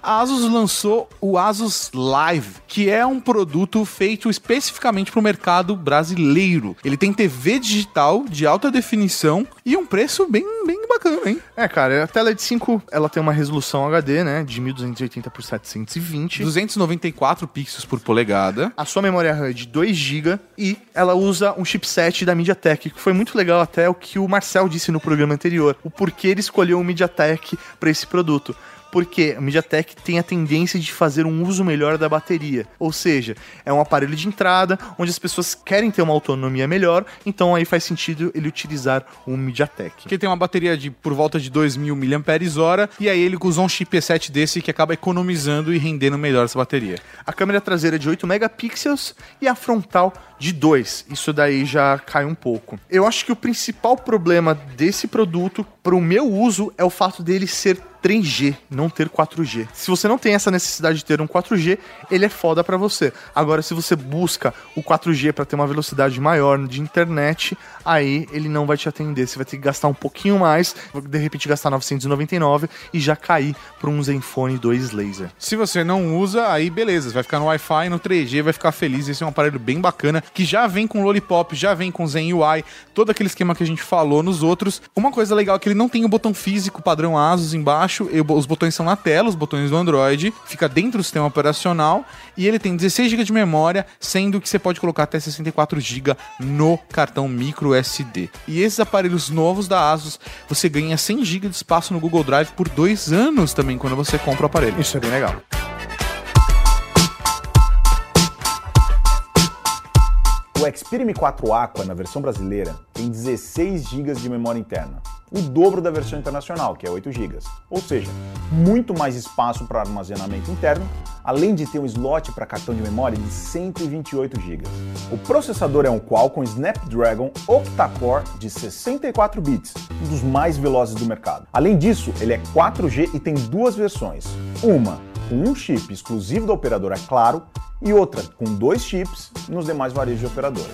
a Asus lançou o Asus Live, que é um produto feito especificamente pro mercado brasileiro. Ele tem TV digital de alta definição e um preço bem bacana, hein? É, cara, a tela de 5, ela tem uma resolução HD, né, de 1280x720. 294 pixels por polegada. A sua memória RAM é de 2 GB e ela usa um chipset da MediaTek, que foi muito legal até o que o Marcel disse no programa anterior, o porquê ele escolheu o MediaTek para esse produto. Porque a MediaTek tem a tendência de fazer um uso melhor da bateria. Ou seja, é um aparelho de entrada onde as pessoas querem ter uma autonomia melhor, então aí faz sentido ele utilizar o MediaTek. Que tem uma bateria de por volta de 2.000 mAh, e aí ele usa um chipset desse que acaba economizando e rendendo melhor essa bateria. A câmera traseira é de 8 megapixels e a frontal de 2. Isso daí já cai um pouco. Eu acho que o principal problema desse produto, para o meu uso, é o fato dele ser 3G, não ter 4G. Se você não tem essa necessidade de ter um 4G, ele é foda pra você. Agora, se você busca o 4G pra ter uma velocidade maior de internet, aí ele não vai te atender. Você vai ter que gastar um pouquinho mais, de repente gastar 999 e já cair pra um Zenfone 2 Laser. Se você não usa, aí beleza, você vai ficar no Wi-Fi, no 3G, vai ficar feliz. Esse é um aparelho bem bacana, que já vem com Lollipop, já vem com ZenUI, todo aquele esquema que a gente falou nos outros. Uma coisa legal é que ele não tem o botão físico padrão Asus embaixo, os botões são na tela, os botões do Android, fica dentro do sistema operacional, e ele tem 16 GB de memória, sendo que você pode colocar até 64 GB no cartão micro SD. E esses aparelhos novos da Asus, você ganha 100 GB de espaço no Google Drive por 2 anos também, quando você compra o aparelho. Isso é bem legal. O Xperia M4 Aqua, na versão brasileira, tem 16 GB de memória interna, o dobro da versão internacional, que é 8 GB. Ou seja, muito mais espaço para armazenamento interno, além de ter um slot para cartão de memória de 128 GB. O processador é um Qualcomm Snapdragon Octa-Core de 64 bits, um dos mais velozes do mercado. Além disso, ele é 4G e tem duas versões, uma com um chip exclusivo da operadora Claro, e outra com 2 chips nos demais varejos de operadoras.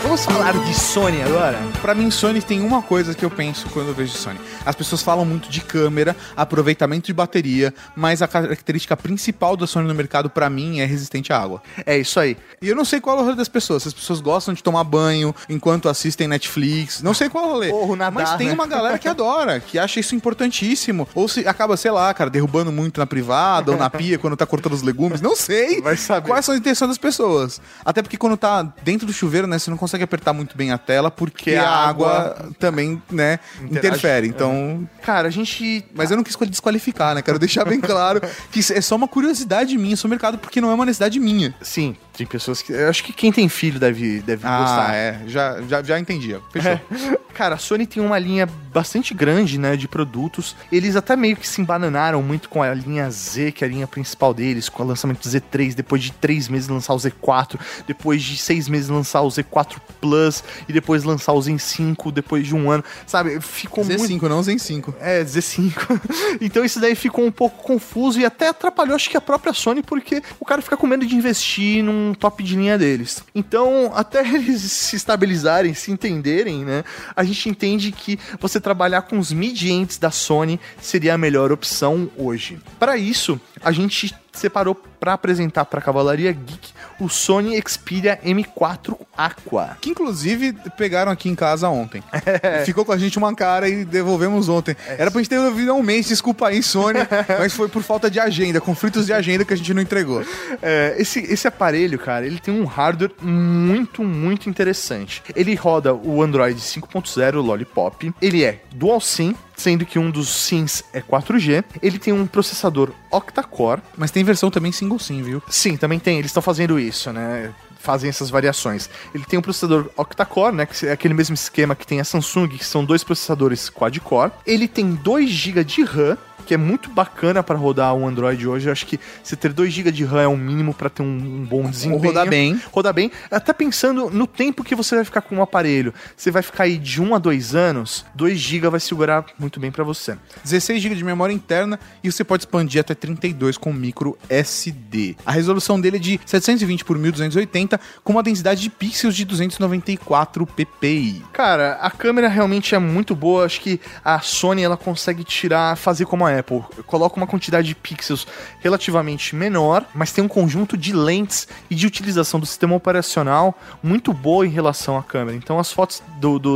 Vamos falar de Sony agora? Pra mim, Sony tem uma coisa que eu penso quando eu vejo Sony. As pessoas falam muito de câmera, aproveitamento de bateria, mas a característica principal da Sony no mercado, pra mim, é resistente à água. É isso aí. E eu não sei qual é o rolê das pessoas. Se as pessoas gostam de tomar banho enquanto assistem Netflix, não sei qual é o rolê. Porra, nadar, mas tem uma galera que adora, que acha isso importantíssimo. Ou se acaba, sei lá, cara, derrubando muito na privada ou na pia quando tá cortando os legumes. Não sei. Vai saber. Quais são as intenções das pessoas. Até porque quando tá dentro do chuveiro, né, você não consegue apertar muito bem a tela, porque a água também, né, interfere. Então, cara, a gente... Mas eu não quis desqualificar, né? Quero deixar bem claro que é só uma curiosidade minha sobre o mercado, porque não é uma necessidade minha. Sim, tem pessoas que... Eu acho que quem tem filho deve gostar. Ah, é. Já entendi. Fechou. É. Cara, a Sony tem uma linha bastante grande, né, de produtos. Eles até meio que se embananaram muito com a linha Z, que é a linha principal deles, com o lançamento do Z3, depois de 3 meses lançar o Z4, depois de 6 meses lançar o Z4 Plus, e depois lançar o Zen 5 depois de 1 ano, sabe? Ficou Z5, muito... não Zen 5. É, Z5. Então isso daí ficou um pouco confuso e até atrapalhou, acho que a própria Sony, porque o cara fica com medo de investir num top de linha deles. Então, até eles se estabilizarem, se entenderem, né? A gente entende que você trabalhar com os mid-ends da Sony seria a melhor opção hoje. Para isso, a gente separou para apresentar para a Cavalaria Geek o Sony Xperia M4 Aqua. Que inclusive pegaram aqui em casa ontem. É. Ficou com a gente uma cara e devolvemos ontem. É. Era pra gente ter devolvido há um mês, desculpa aí, Sony, mas foi por falta de agenda, conflitos de agenda que a gente não entregou. É, esse aparelho, cara, ele tem um hardware muito, muito interessante. Ele roda o Android 5.0 Lollipop, ele é Dual SIM, sendo que um dos SIMs é 4G. Ele tem um processador octa-core. Mas tem versão também single SIM, viu? Sim, também tem. Eles estão fazendo isso, né? Fazem essas variações. Ele tem um processador octa-core, né? Que é aquele mesmo esquema que tem a Samsung, que são 2 processadores quad-core. Ele tem 2 GB de RAM, que é muito bacana para rodar o Android hoje. Eu acho que você ter 2 GB de RAM é o mínimo para ter um bom desempenho. Rodar bem. Até pensando no tempo que você vai ficar com o aparelho. Você vai ficar aí de 1 a 2 anos, 2 GB vai segurar muito bem para você. 16 GB de memória interna e você pode expandir até 32 com micro SD. A resolução dele é de 720x1280 com uma densidade de pixels de 294 ppi. Cara, a câmera realmente é muito boa. Acho que a Sony ela consegue fazer como a Apple, coloca uma quantidade de pixels relativamente menor, mas tem um conjunto de lentes e de utilização do sistema operacional muito boa em relação à câmera. Então as fotos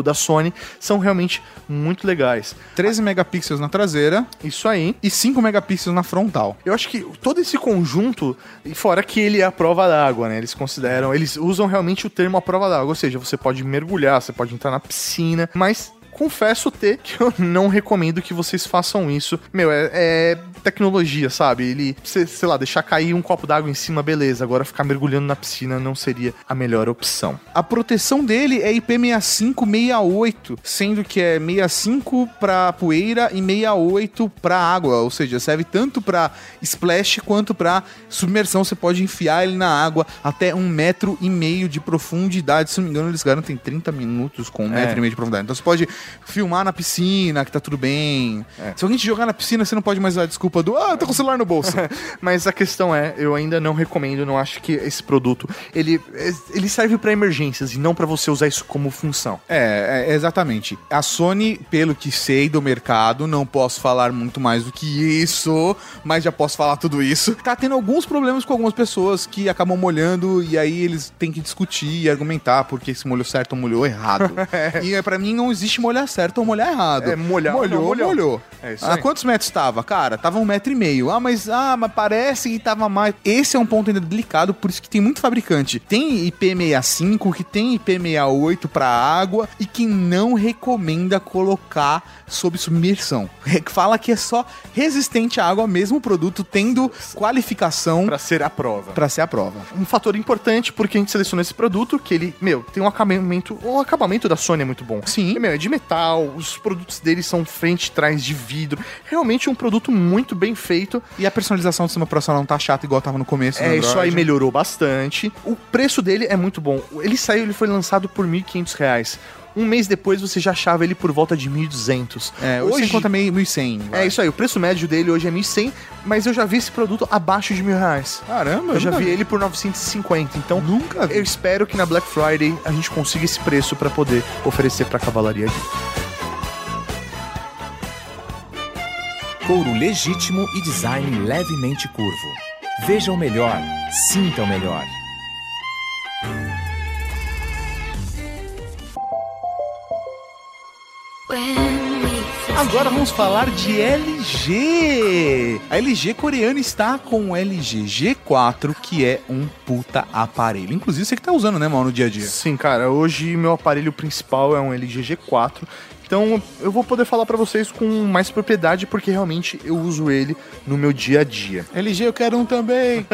da Sony são realmente muito legais. 13 megapixels na traseira. Isso aí. E 5 megapixels na frontal. Eu acho que todo esse conjunto, fora que ele é a prova d'água, né? Eles usam realmente o termo a prova d'água, ou seja, você pode mergulhar, você pode entrar na piscina, mas... confesso que eu não recomendo que vocês façam isso. Meu, é tecnologia, sabe? Ele, sei lá, deixar cair um copo d'água em cima, beleza. Agora ficar mergulhando na piscina não seria a melhor opção. A proteção dele é IP6568, sendo que é 65 para poeira e 68 para água. Ou seja, serve tanto para splash quanto para submersão. Você pode enfiar ele na água até 1,5 metro de profundidade. Se não me engano, eles garantem 30 minutos com 1,5 metro de profundidade. Então você pode filmar na piscina, que tá tudo bem. É. Se alguém te jogar na piscina, você não pode mais dar a desculpa do tô com o celular no bolso. Mas a questão é, eu ainda não recomendo, não acho que esse produto, ele serve pra emergências e não pra você usar isso como função. É, exatamente. A Sony, pelo que sei do mercado, não posso falar muito mais do que isso, mas já posso falar tudo isso. Tá tendo alguns problemas com algumas pessoas que acabam molhando e aí eles têm que discutir e argumentar porque se molhou certo ou molhou errado. E pra mim não existe molhar certo ou molhar errado. Molhou. É isso aí. Quantos metros tava? Cara, tava 1,5 metro. Mas parece que tava mais. Esse é um ponto ainda delicado, por isso que tem muito fabricante. Tem IP65, que tem IP68 pra água e que não recomenda colocar sob submersão. Fala que é só resistente à água mesmo o produto, tendo qualificação pra ser a prova. Um fator importante porque a gente selecionou esse produto, que ele, tem um acabamento, o acabamento da Sony é muito bom. Sim. É de metal, os produtos dele são frente e trás de vidro. Realmente um produto muito bem feito. E a personalização do sistema operacional não tá chata igual tava no começo. Isso aí melhorou bastante. O preço dele é muito bom. Ele foi lançado por R$1.500. Um mês depois você já achava ele por volta de 1.200. Hoje você encontra 1.100. Vai. É isso aí, o preço médio dele hoje é 1.100, mas eu já vi esse produto abaixo de R$1.000. Caramba, eu já vi ele por 950. Então, nunca vi. Eu espero que na Black Friday a gente consiga esse preço para poder oferecer para a Cavalaria aqui. Couro legítimo e design levemente curvo. Veja o melhor, sinta o melhor. Agora vamos falar de LG. A LG coreana está com o LG G4, que é um puta aparelho. Inclusive, você que tá usando, né, Mauro, no dia a dia? Sim, cara. Hoje, meu aparelho principal é um LG G4. Então, eu vou poder falar pra vocês com mais propriedade, porque realmente eu uso ele no meu dia a dia. LG, eu quero um também!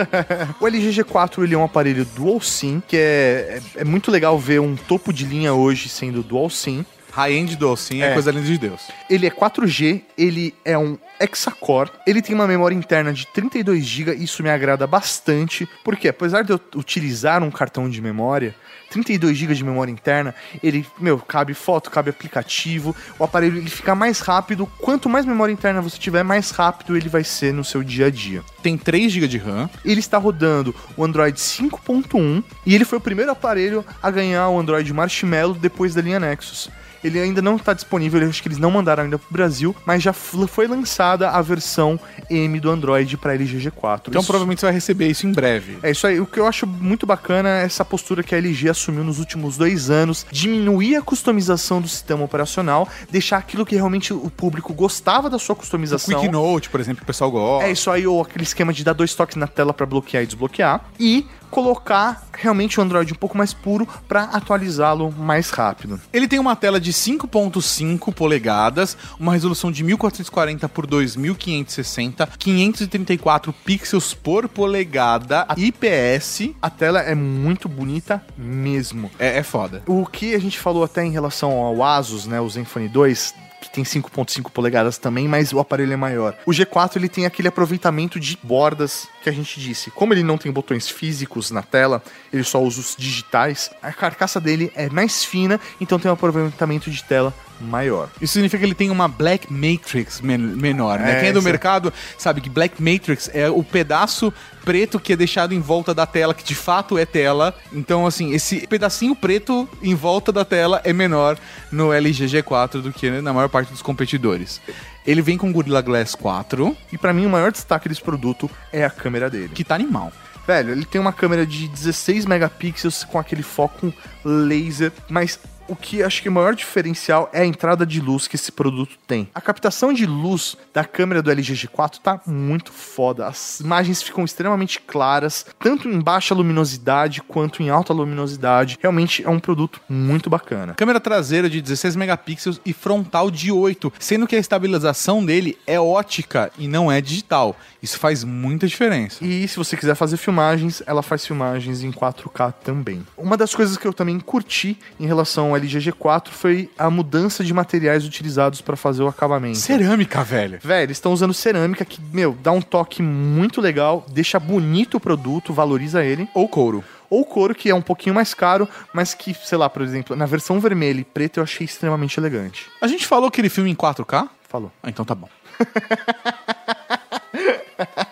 O LG G4, ele é um aparelho dual SIM, que é muito legal ver um topo de linha hoje sendo dual SIM. High-end dual SIM é coisa linda de Deus. Ele é 4G, ele é um hexacore, ele tem uma memória interna de 32GB, isso me agrada bastante, porque apesar de eu utilizar um cartão de memória, 32GB de memória interna, ele, cabe foto, cabe aplicativo, o aparelho ele fica mais rápido, quanto mais memória interna você tiver, mais rápido ele vai ser no seu dia a dia. Tem 3GB de RAM, ele está rodando o Android 5.1 e ele foi o primeiro aparelho a ganhar o Android Marshmallow depois da linha Nexus. Ele ainda não está disponível, acho que eles não mandaram ainda pro Brasil, mas já foi lançada a versão M do Android para LG G4. Então provavelmente você vai receber isso em breve. É isso aí. O que eu acho muito bacana é essa postura que a LG assumiu nos últimos 2 anos, diminuir a customização do sistema operacional, deixar aquilo que realmente o público gostava da sua customização. O Quick Note, por exemplo, que o pessoal gosta. É isso aí, ou aquele esquema de dar 2 toques na tela para bloquear e desbloquear. E colocar realmente o Android um pouco mais puro para atualizá-lo mais rápido. Ele tem uma tela de 5.5 polegadas, uma resolução de 1440x2560, 534 pixels por polegada, IPS. A tela é muito bonita mesmo. É foda. O que a gente falou até em relação ao Asus, né, o Zenfone 2... que tem 5.5 polegadas também, mas o aparelho é maior. O G4, ele tem aquele aproveitamento de bordas que a gente disse. Como ele não tem botões físicos na tela, ele só usa os digitais, a carcaça dele é mais fina, então tem um aproveitamento de tela maior. Isso significa que ele tem uma Black Matrix menor, né? Quem é do mercado sabe que Black Matrix é o pedaço preto que é deixado em volta da tela, que de fato é tela. Então, assim, esse pedacinho preto em volta da tela é menor no LG G4 do que na maior parte dos competidores. Ele vem com Gorilla Glass 4. E pra mim o maior destaque desse produto é a câmera dele, que tá animal. Velho, ele tem uma câmera de 16 megapixels com aquele foco laser, mas o que acho que o maior diferencial é a entrada de luz que esse produto tem. A captação de luz da câmera do LG G4 tá muito foda. As imagens ficam extremamente claras, tanto em baixa luminosidade quanto em alta luminosidade. Realmente é um produto muito bacana. Câmera traseira de 16 megapixels e frontal de 8, sendo que a estabilização dele é ótica e não é digital. Isso faz muita diferença. E se você quiser fazer filmagens, ela faz filmagens em 4K também. Uma das coisas que eu também curti em relação ao LG G4 foi a mudança de materiais utilizados para fazer o acabamento. Cerâmica, velho. Velho, eles estão usando cerâmica que, dá um toque muito legal, deixa bonito o produto, valoriza ele. Ou couro. ou couro, que é um pouquinho mais caro, mas que, sei lá, por exemplo, na versão vermelha e preta eu achei extremamente elegante. A gente falou aquele filme em 4K? Falou. Ah, então tá bom.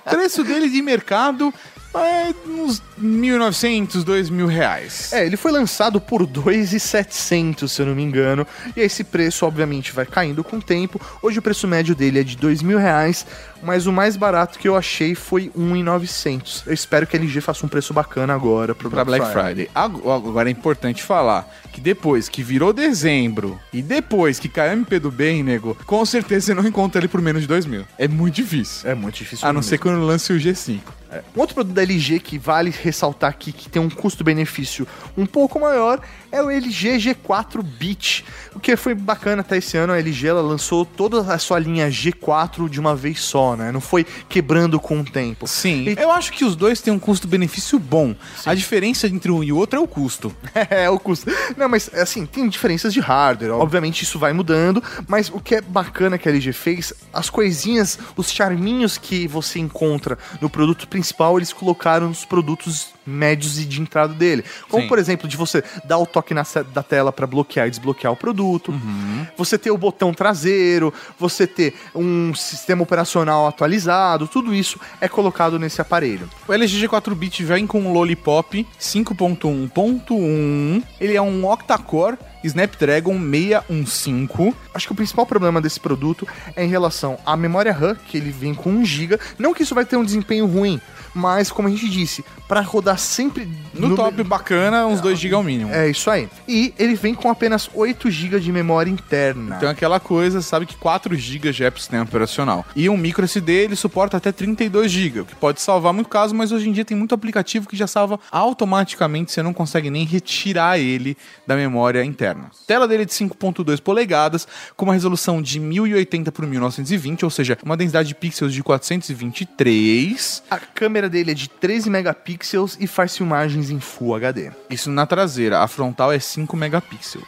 Preço dele de mercado é uns R$1.900, R$2.000. É, ele foi lançado por R$2.700, se eu não me engano. E esse preço, obviamente, vai caindo com o tempo. Hoje o preço médio dele é de R$2.000, mas o mais barato que eu achei foi R$1.900. Eu espero que a LG faça um preço bacana agora pra Black Friday. Agora é importante falar que depois que virou dezembro e depois que caiu MPB, nego, com certeza você não encontra ele por menos de R$2.000. É muito difícil. É muito difícil. A não ser quando lance o G5. É. Um outro produto da LG que vale ressaltar aqui, que tem um custo-benefício um pouco maior, é o LG G4 Beat. O que foi bacana até esse ano, a LG ela lançou toda a sua linha G4 de uma vez só, né? Não foi quebrando com o tempo. Sim, eu acho que os dois têm um custo-benefício bom. Sim. A diferença entre um e outro é o custo. É o custo. Não, mas assim, tem diferenças de hardware. Obviamente isso vai mudando, mas o que é bacana que a LG fez, as coisinhas, os charminhos que você encontra no produto principal, eles colocaram nos produtos médios e de entrada dele. Como, sim, por exemplo, de você dar o toque da tela para bloquear e desbloquear o produto, uhum, você ter o botão traseiro, você ter um sistema operacional atualizado, tudo isso é colocado nesse aparelho. O LG G4 Beat vem com o Lollipop 5.1.1, ele é um octa-core Snapdragon 615. Acho que o principal problema desse produto é em relação à memória RAM, que ele vem com 1 GB. Não que isso vai ter um desempenho ruim, mas, como a gente disse, para rodar sempre no top bacana, uns 2 GB ao mínimo. É isso aí. E ele vem com apenas 8 GB de memória interna. Então, aquela coisa, sabe que 4 GB já é pro sistema operacional. E um micro SD, ele suporta até 32 GB, o que pode salvar muito caso, mas hoje em dia tem muito aplicativo que já salva automaticamente, você não consegue nem retirar ele da memória interna. Tela dele é de 5.2 polegadas, com uma resolução de 1080x1920, ou seja, uma densidade de pixels de 423. A câmera dele é de 13 megapixels e faz filmagens em Full HD. Isso na traseira, a frontal é 5 megapixels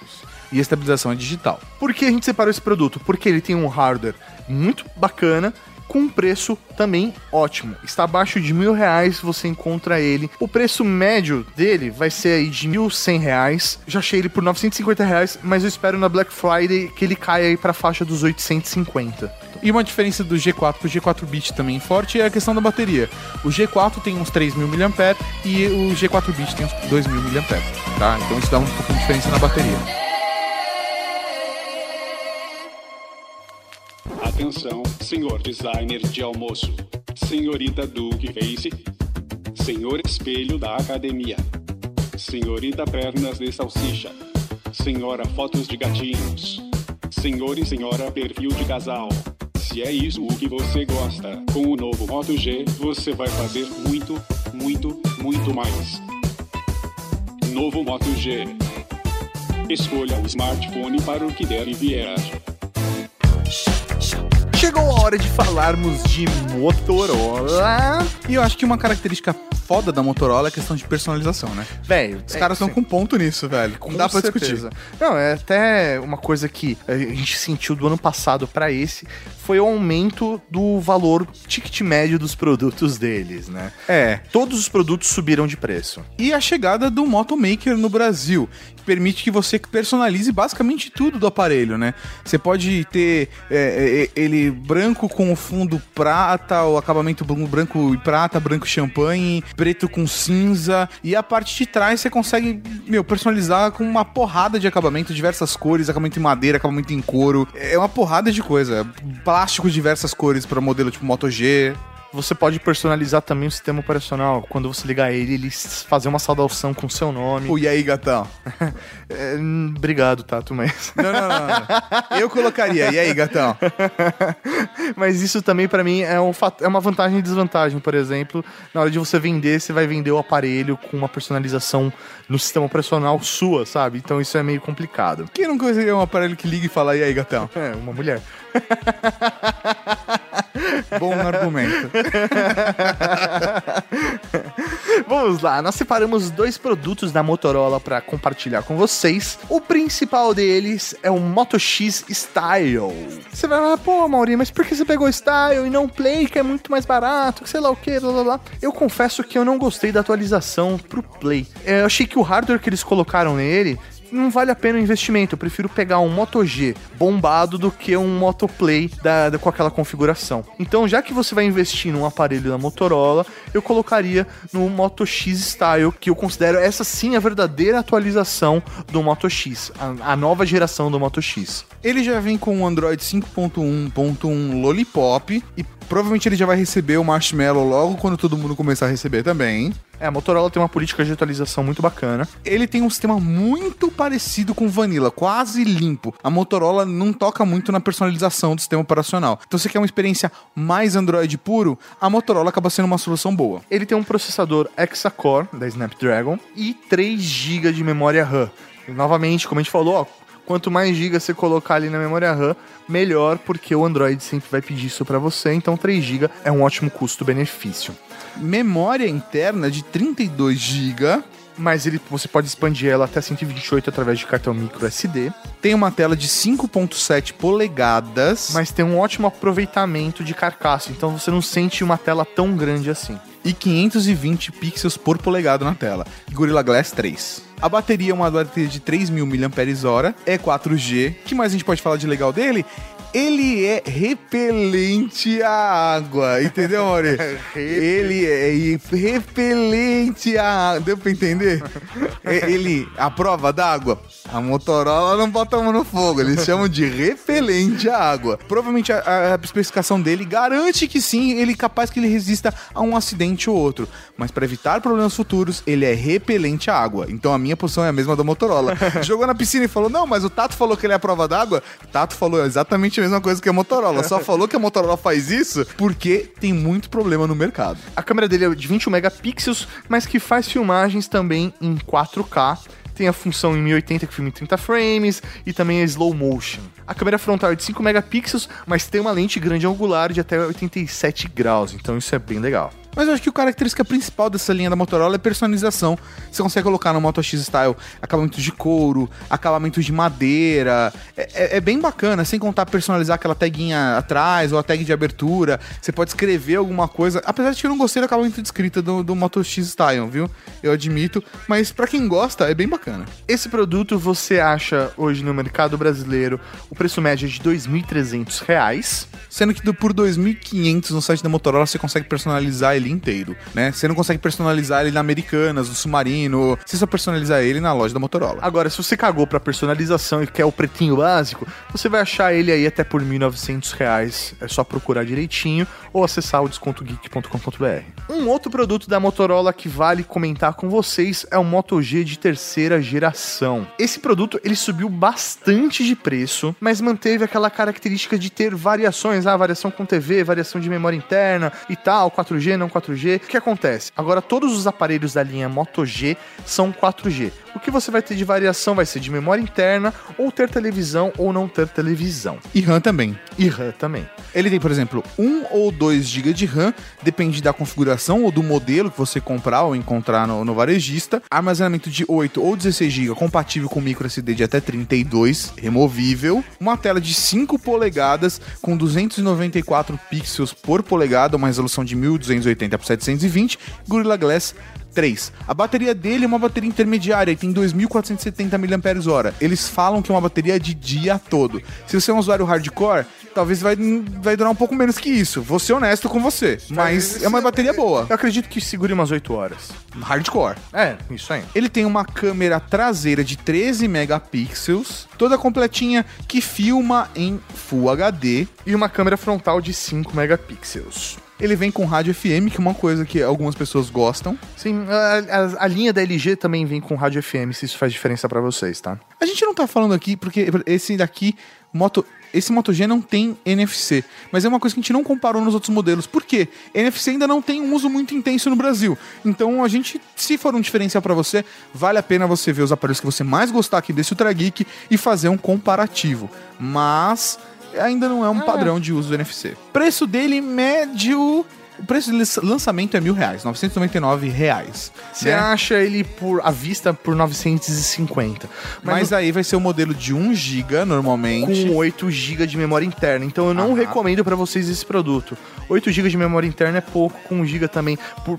e a estabilização é digital. Por que a gente separou esse produto? Porque ele tem um hardware muito bacana, com um preço também ótimo. Está abaixo de R$1.000, você encontra ele. O preço médio dele vai ser aí de R$1.100. Já achei ele por R$950, mas eu espero na Black Friday que ele caia aí para a faixa dos R$850. E uma diferença do G4 pro G4 Beat também forte é a questão da bateria. O G4 tem uns 3.000 mAh e o G4 Beat tem uns 2.000 mAh, tá? Então isso dá um pouco de diferença na bateria. Atenção, senhor designer de almoço, senhorita Duke Face, senhor espelho da academia, senhorita pernas de salsicha, senhora fotos de gatinhos, senhor e senhora perfil de casal. Se é isso o que você gosta, com o novo Moto G, você vai fazer muito, muito, muito mais. Novo Moto G. Escolha o smartphone para o que der e vier. Chegou a hora de falarmos de Motorola. E eu acho que uma característica foda da Motorola é a questão de personalização, né? Velho, os caras estão com ponto nisso, velho. Não dá pra discutir. Não, é até uma coisa que a gente sentiu do ano passado pra esse, foi o aumento do valor ticket médio dos produtos deles, né? É. Todos os produtos subiram de preço. E a chegada do Motomaker no Brasil, permite que você personalize basicamente tudo do aparelho, né? Você pode ter ele branco com o fundo prata, o acabamento branco e prata, branco champanhe, preto com cinza, e a parte de trás você consegue, personalizar com uma porrada de acabamento, diversas cores, acabamento em madeira, acabamento em couro, é uma porrada de coisa, plástico de diversas cores para modelo tipo Moto G. Você pode personalizar também o sistema operacional. Quando você ligar ele, ele fazer uma saudação com o seu nome. E aí, gatão? Obrigado, Tato, mas... Não. Eu colocaria, e aí, gatão? Mas isso também, pra mim, é uma vantagem e desvantagem. Por exemplo, na hora de você vender, você vai vender o aparelho com uma personalização no sistema operacional sua, sabe? Então isso é meio complicado. Quem não conseguiu um aparelho que liga e fala, e aí, gatão? É, uma mulher. Bom argumento. Vamos lá, nós separamos dois produtos da Motorola para compartilhar com vocês. O principal deles é o Moto X Style. Você vai falar, pô, Mauri, mas por que você pegou Style e não Play, que é muito mais barato, que sei lá o que, blá blá blá. Eu confesso que eu não gostei da atualização pro Play. Eu achei que o hardware que eles colocaram nele não vale a pena o investimento. Eu prefiro pegar um Moto G bombado do que um Moto Play com aquela configuração. Então, já que você vai investir num aparelho da Motorola, eu colocaria no Moto X Style, que eu considero essa sim a verdadeira atualização do Moto X, a nova geração do Moto X. Ele já vem com o Android 5.1.1 Lollipop e provavelmente ele já vai receber o Marshmallow logo quando todo mundo começar a receber também. É, a Motorola tem uma política de atualização muito bacana. Ele tem um sistema muito parecido com Vanilla, quase limpo. A Motorola não toca muito na personalização do sistema operacional. Então, se você quer uma experiência mais Android puro, a Motorola acaba sendo uma solução boa. Ele tem um processador Hexa-Core da Snapdragon e 3 GB de memória RAM. E, novamente, como a gente falou, ó, quanto mais gigas você colocar ali na memória RAM, melhor, porque o Android sempre vai pedir isso para você, então 3 GB é um ótimo custo-benefício. Memória interna de 32 GB, mas você pode expandir ela até 128 através de cartão microSD. Tem uma tela de 5.7 polegadas, mas tem um ótimo aproveitamento de carcaça, então você não sente uma tela tão grande assim. E 520 pixels por polegado na tela. Gorilla Glass 3. A bateria é uma bateria de 3.000 mAh, é 4G. O que mais a gente pode falar de legal dele? Ele é repelente à água, entendeu, Mauri? Ele é repelente à água, deu pra entender? Ele, a prova d'água, a Motorola não bota a mão no fogo, eles chamam de repelente à água. Provavelmente a especificação dele garante que sim, ele é capaz que ele resista a um acidente ou outro, mas para evitar problemas futuros, ele é repelente à água. Então a minha posição é a mesma da Motorola. Jogou na piscina e falou, não, mas o Tato falou que ele é a prova d'água. Tato falou exatamente a mesma coisa que a Motorola, só falou que a Motorola faz isso porque tem muito problema no mercado. A câmera dele é de 21 megapixels, mas que faz filmagens também em 4K. Tem a função em 1080 que filma em 30 frames e também a slow motion. A câmera frontal é de 5 megapixels, mas tem uma lente grande angular de até 87 graus, então isso é bem legal. Mas eu acho que a característica principal dessa linha da Motorola é personalização. Você consegue colocar no Moto X Style acabamentos de couro, acabamentos de madeira. É bem bacana, sem contar personalizar aquela taguinha atrás ou a tag de abertura. Você pode escrever alguma coisa. Apesar de que eu não gostei do acabamento de escrita do Moto X Style, viu? Eu admito. Mas pra quem gosta, é bem bacana. Esse produto você acha hoje no mercado brasileiro o preço médio é de R$2.300. Sendo que por R$2.500 no site da Motorola você consegue personalizar ele inteiro, né? Você não consegue personalizar ele na Americanas, no Submarino, você só personalizar ele na loja da Motorola. Agora, se você cagou pra personalização e quer o pretinho básico, você vai achar ele aí até por R$1.900, é só procurar direitinho ou acessar o descontogeek.com.br. Um outro produto da Motorola que vale comentar com vocês é o Moto G de terceira geração. Esse produto, ele subiu bastante de preço, mas manteve aquela característica de ter variações, variação com TV, variação de memória interna e tal, 4G, não 4G. O que acontece? Agora todos os aparelhos da linha Moto G são 4G. O que você vai ter de variação vai ser de memória interna, ou ter televisão ou não ter televisão. E RAM também. Ele tem, por exemplo, 1 ou 2 GB de RAM, depende da configuração ou do modelo que você comprar ou encontrar no varejista. Armazenamento de 8 ou 16 GB, compatível com microSD de até 32, removível. Uma tela de 5 polegadas com 294 pixels por polegada, uma resolução de 1280x720, Gorilla Glass 3. A bateria dele é uma bateria intermediária e tem 2.470 mAh. Eles falam que é uma bateria de dia todo. Se você é um usuário hardcore, talvez vai durar um pouco menos que isso. Vou ser honesto com você. Mas é uma bateria boa. Eu acredito que segure umas 8 horas. Hardcore. É, isso aí. Ele tem uma câmera traseira de 13 megapixels, toda completinha, que filma em Full HD. E uma câmera frontal de 5 megapixels. Ele vem com rádio FM, que é uma coisa que algumas pessoas gostam. Sim, a linha da LG também vem com rádio FM, se isso faz diferença pra vocês, tá? A gente não tá falando aqui, porque esse daqui, esse Moto G não tem NFC, mas é uma coisa que a gente não comparou nos outros modelos. Por quê? NFC ainda não tem um uso muito intenso no Brasil. Então, a gente, se for um diferencial pra você, vale a pena você ver os aparelhos que você mais gostar aqui desse Ultra Geek e fazer um comparativo. Mas ainda não é um padrão de uso do NFC. Preço dele médio O preço de lançamento é R$1.000, R$999. Você acha ele à vista por R$950. Mas aí vai ser o modelo de 1GB normalmente. Com 8GB de memória interna. Então eu não recomendo pra vocês esse produto. 8GB de memória interna é pouco, com 1GB também.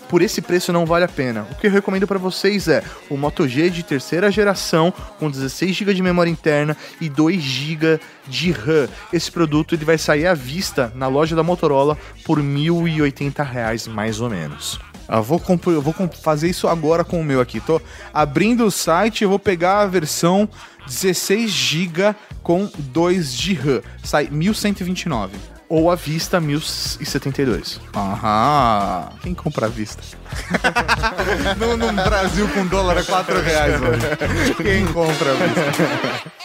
Por esse preço não vale a pena. O que eu recomendo pra vocês é o Moto G de terceira geração, com 16GB de memória interna e 2GB de RAM. Esse produto ele vai sair à vista na loja da Motorola por R$1.080 mais ou menos. Eu vou fazer isso agora com o meu aqui. Tô abrindo o site e vou pegar a versão 16GB com 2 de RAM. Sai R$1.129. Ou à vista, R$1.072. Aham. Quem compra à vista? Num Brasil com dólar é R$4 hoje. Quem compra à vista?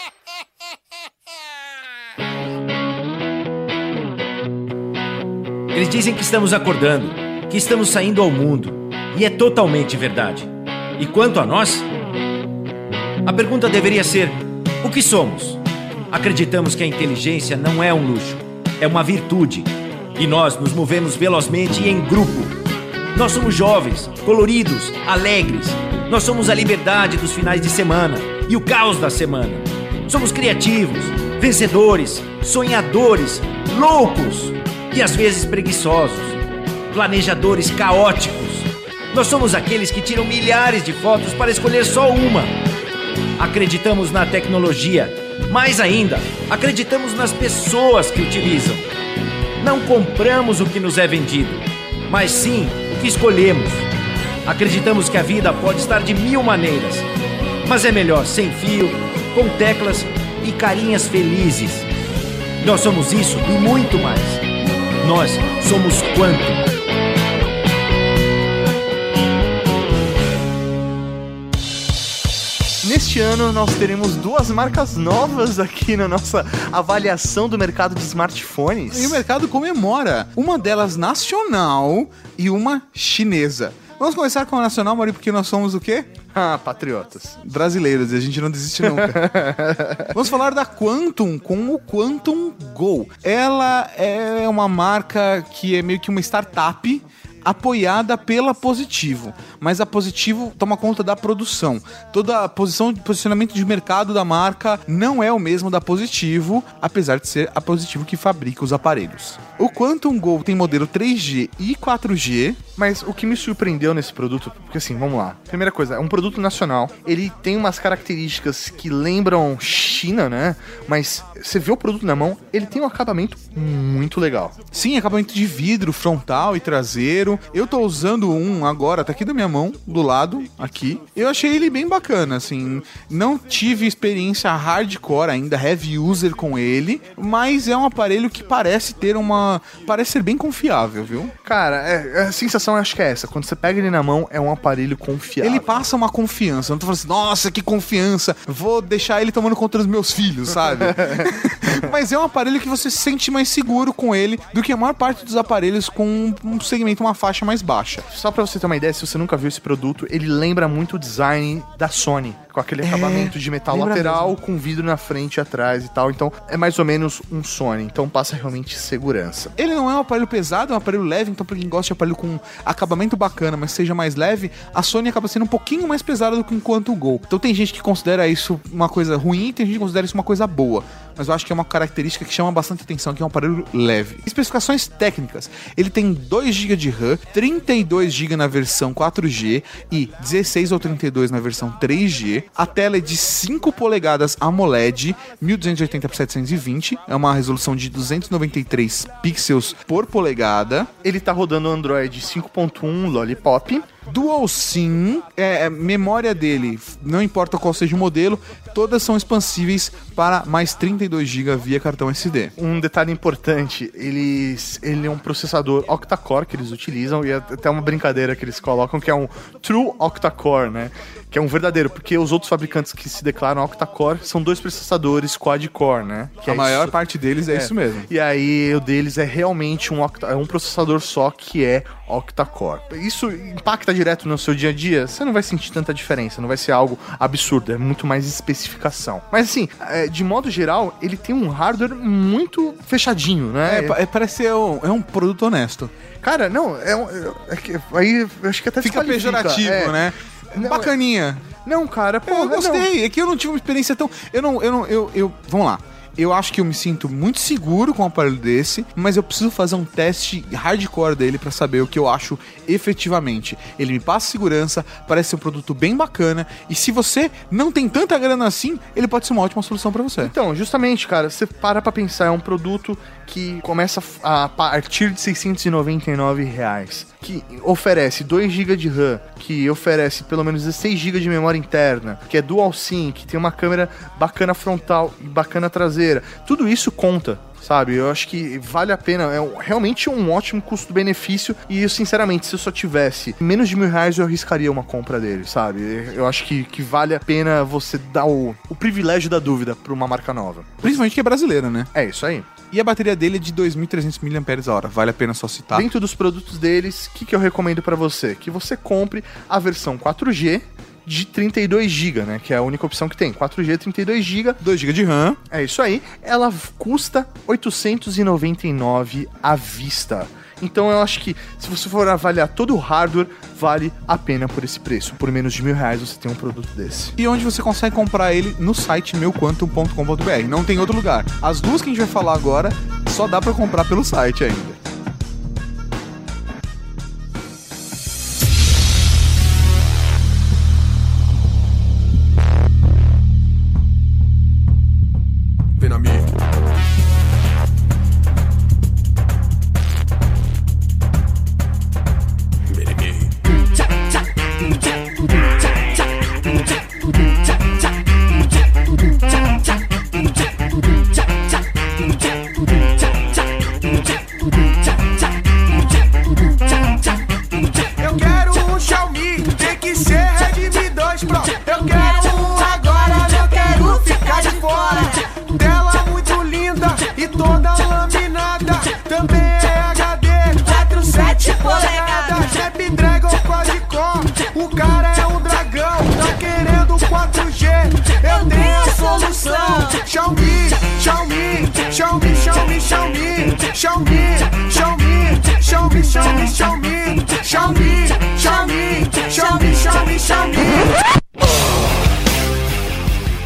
Eles dizem que estamos acordando, que estamos saindo ao mundo. E é totalmente verdade. E quanto a nós? A pergunta deveria ser: o que somos? Acreditamos que a inteligência não é um luxo, é uma virtude. E nós nos movemos velozmente e em grupo. Nós somos jovens, coloridos, alegres. Nós somos a liberdade dos finais de semana e o caos da semana. Somos criativos, vencedores, sonhadores, loucos. E às vezes preguiçosos, planejadores caóticos. Nós somos aqueles que tiram milhares de fotos para escolher só uma. Acreditamos na tecnologia, mais ainda, acreditamos nas pessoas que utilizam. Não compramos o que nos é vendido, mas sim o que escolhemos. Acreditamos que a vida pode estar de 1000 maneiras, mas é melhor sem fio, com teclas e carinhas felizes. Nós somos isso e muito mais. Nós somos quanto? Neste ano nós teremos 2 marcas novas aqui na nossa avaliação do mercado de smartphones. E o mercado comemora. Uma delas nacional e uma chinesa. Vamos começar com a nacional, Maurício, porque nós somos o quê? Ah, patriotas. Brasileiros, e a gente não desiste nunca. Vamos falar da Quantum com o Quantum Go. Ela é uma marca que é meio que uma startup apoiada pela Positivo. Mas a Positivo toma conta da produção. Toda a posicionamento de mercado da marca não é o mesmo da Positivo, apesar de ser a Positivo que fabrica os aparelhos. O Quantum Go tem modelo 3G e 4G, mas o que me surpreendeu nesse produto, porque assim, vamos lá. Primeira coisa, é um produto nacional, ele tem umas características que lembram China, né? Mas você vê o produto na mão, ele tem um acabamento muito legal. Sim, acabamento de vidro frontal e traseiro. Eu tô usando um agora, tá aqui da minha mão, do lado, aqui. Eu achei ele bem bacana, assim. Não tive experiência hardcore ainda, heavy user com ele, mas é um aparelho que parece ter uma... parece ser bem confiável, viu? Cara, a sensação eu acho que é essa. Quando você pega ele na mão, é um aparelho confiável. Ele passa uma confiança. Eu não tô falando assim, nossa, que confiança, vou deixar ele tomando conta dos meus filhos, sabe? Mas é um aparelho que você se sente mais seguro com ele do que a maior parte dos aparelhos com um segmento, uma faixa mais baixa. Só pra você ter uma ideia, se você nunca viu esse produto, ele lembra muito o design da Sony, com aquele acabamento de metal lateral, mesmo, com vidro na frente e atrás e tal. Então, é mais ou menos um Sony. Então, passa realmente segurança. Ele não é um aparelho pesado, é um aparelho leve. Então, pra quem gosta de aparelho com acabamento bacana, mas seja mais leve, a Sony acaba sendo um pouquinho mais pesada do que o Quantum Go. Então, tem gente que considera isso uma coisa ruim e tem gente que considera isso uma coisa boa. Mas eu acho que é uma característica que chama bastante atenção, que é um aparelho leve. Especificações técnicas. Ele tem 2 GB de RAM, 32 GB na versão 4G e 16 ou 32 na versão 3G. A tela é de 5 polegadas AMOLED, 1280x720. É uma resolução de 293 pixels por polegada. Ele tá rodando Android 5.1 Lollipop. Dual SIM, memória dele, não importa qual seja o modelo, todas são expansíveis para mais 32 GB via cartão SD. Um detalhe importante, ele é um processador octa-core que eles utilizam, e é até uma brincadeira que eles colocam, que é um true octa-core, né? Que é um verdadeiro, porque os outros fabricantes que se declaram octa-core são 2 processadores quad-core, né? Que a maior parte deles é isso mesmo. E aí o deles é realmente um processador só que é octa-core. Isso impacta direto no seu dia a dia, você não vai sentir tanta diferença, não vai ser algo absurdo, é muito mais especificação. Mas assim, de modo geral, ele tem um hardware muito fechadinho, né? Parece ser um produto honesto. Cara, não, aí acho que até fica pejorativo, né? Não, bacaninha. Não, cara, porra, eu gostei, é que eu não tive uma experiência tão... Vamos lá. Eu acho que eu me sinto muito seguro com um aparelho desse, mas eu preciso fazer um teste hardcore dele pra saber o que eu acho efetivamente. Ele me passa segurança, parece ser um produto bem bacana, e se você não tem tanta grana assim, ele pode ser uma ótima solução pra você. Então, justamente, cara, você para pra pensar, é um produto que começa a partir de R$699, que oferece 2 GB de RAM, que oferece pelo menos 16 GB de memória interna, que é dual SIM, que tem uma câmera bacana frontal e bacana traseira. Tudo isso conta, sabe? Eu acho que vale a pena, realmente um ótimo custo-benefício, e eu, sinceramente, se eu só tivesse menos de R$1.000, eu arriscaria uma compra dele, sabe? Eu acho que vale a pena você dar o privilégio da dúvida pra uma marca nova. Principalmente que é brasileira, né? É isso aí. E a bateria dele é de 2.300 mAh, vale a pena só citar. Dentro dos produtos deles, o que eu recomendo pra você? Que você compre a versão 4G, de 32GB, né? Que é a única opção que tem. 4G, 32GB. 2GB de RAM. É isso aí. Ela custa R$899 à vista. Então eu acho que, se você for avaliar todo o hardware, vale a pena por esse preço. Por menos de R$1.000 você tem um produto desse. E onde você consegue comprar ele? No site meuquantum.com.br. Não tem outro lugar. As duas que a gente vai falar agora, só dá pra comprar pelo site ainda.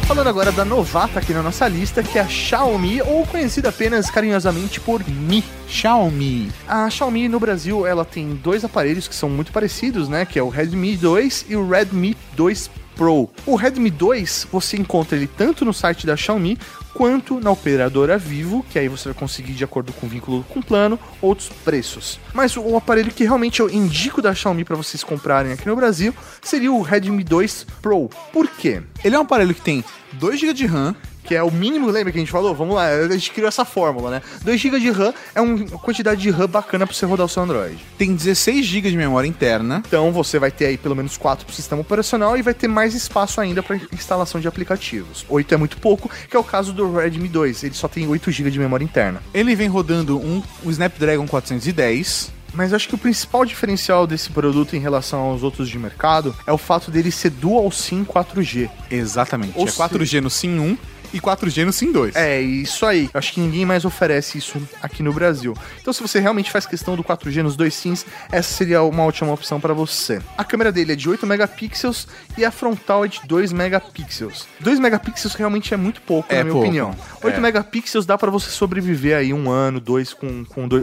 Falando agora da novata aqui na nossa lista, que é a Xiaomi, ou conhecida apenas carinhosamente por Mi. Xiaomi. A Xiaomi no Brasil, ela tem 2 aparelhos que são muito parecidos, né? Que é o Redmi 2 e o Redmi 2 Pro. O Redmi 2, você encontra ele tanto no site da Xiaomi, quanto na operadora Vivo, que aí você vai conseguir, de acordo com o vínculo com o plano, outros preços. Mas o aparelho que realmente eu indico da Xiaomi para vocês comprarem aqui no Brasil seria o Redmi 2 Pro. Por quê? Ele é um aparelho que tem 2 GB de RAM, que é o mínimo, lembra que a gente falou? Vamos lá, a gente criou essa fórmula, né? 2 GB de RAM é uma quantidade de RAM bacana pra você rodar o seu Android. Tem 16 GB de memória interna. Então você vai ter aí pelo menos 4 pro sistema operacional e vai ter mais espaço ainda pra instalação de aplicativos. 8 é muito pouco, que é o caso do Redmi 2. Ele só tem 8 GB de memória interna. Ele vem rodando um Snapdragon 410... Mas acho que o principal diferencial desse produto em relação aos outros de mercado é o fato dele ser Dual SIM 4G. Exatamente. Ou é 4G no SIM 1 e 4G no SIM 2. É, isso aí. Acho que ninguém mais oferece isso aqui no Brasil. Então, se você realmente faz questão do 4G nos 2 SIMs, essa seria uma ótima opção para você. A câmera dele é de 8 megapixels e a frontal é de 2 megapixels. 2 megapixels realmente é muito pouco, na minha opinião. 8 megapixels dá para você sobreviver aí um ano, 2 com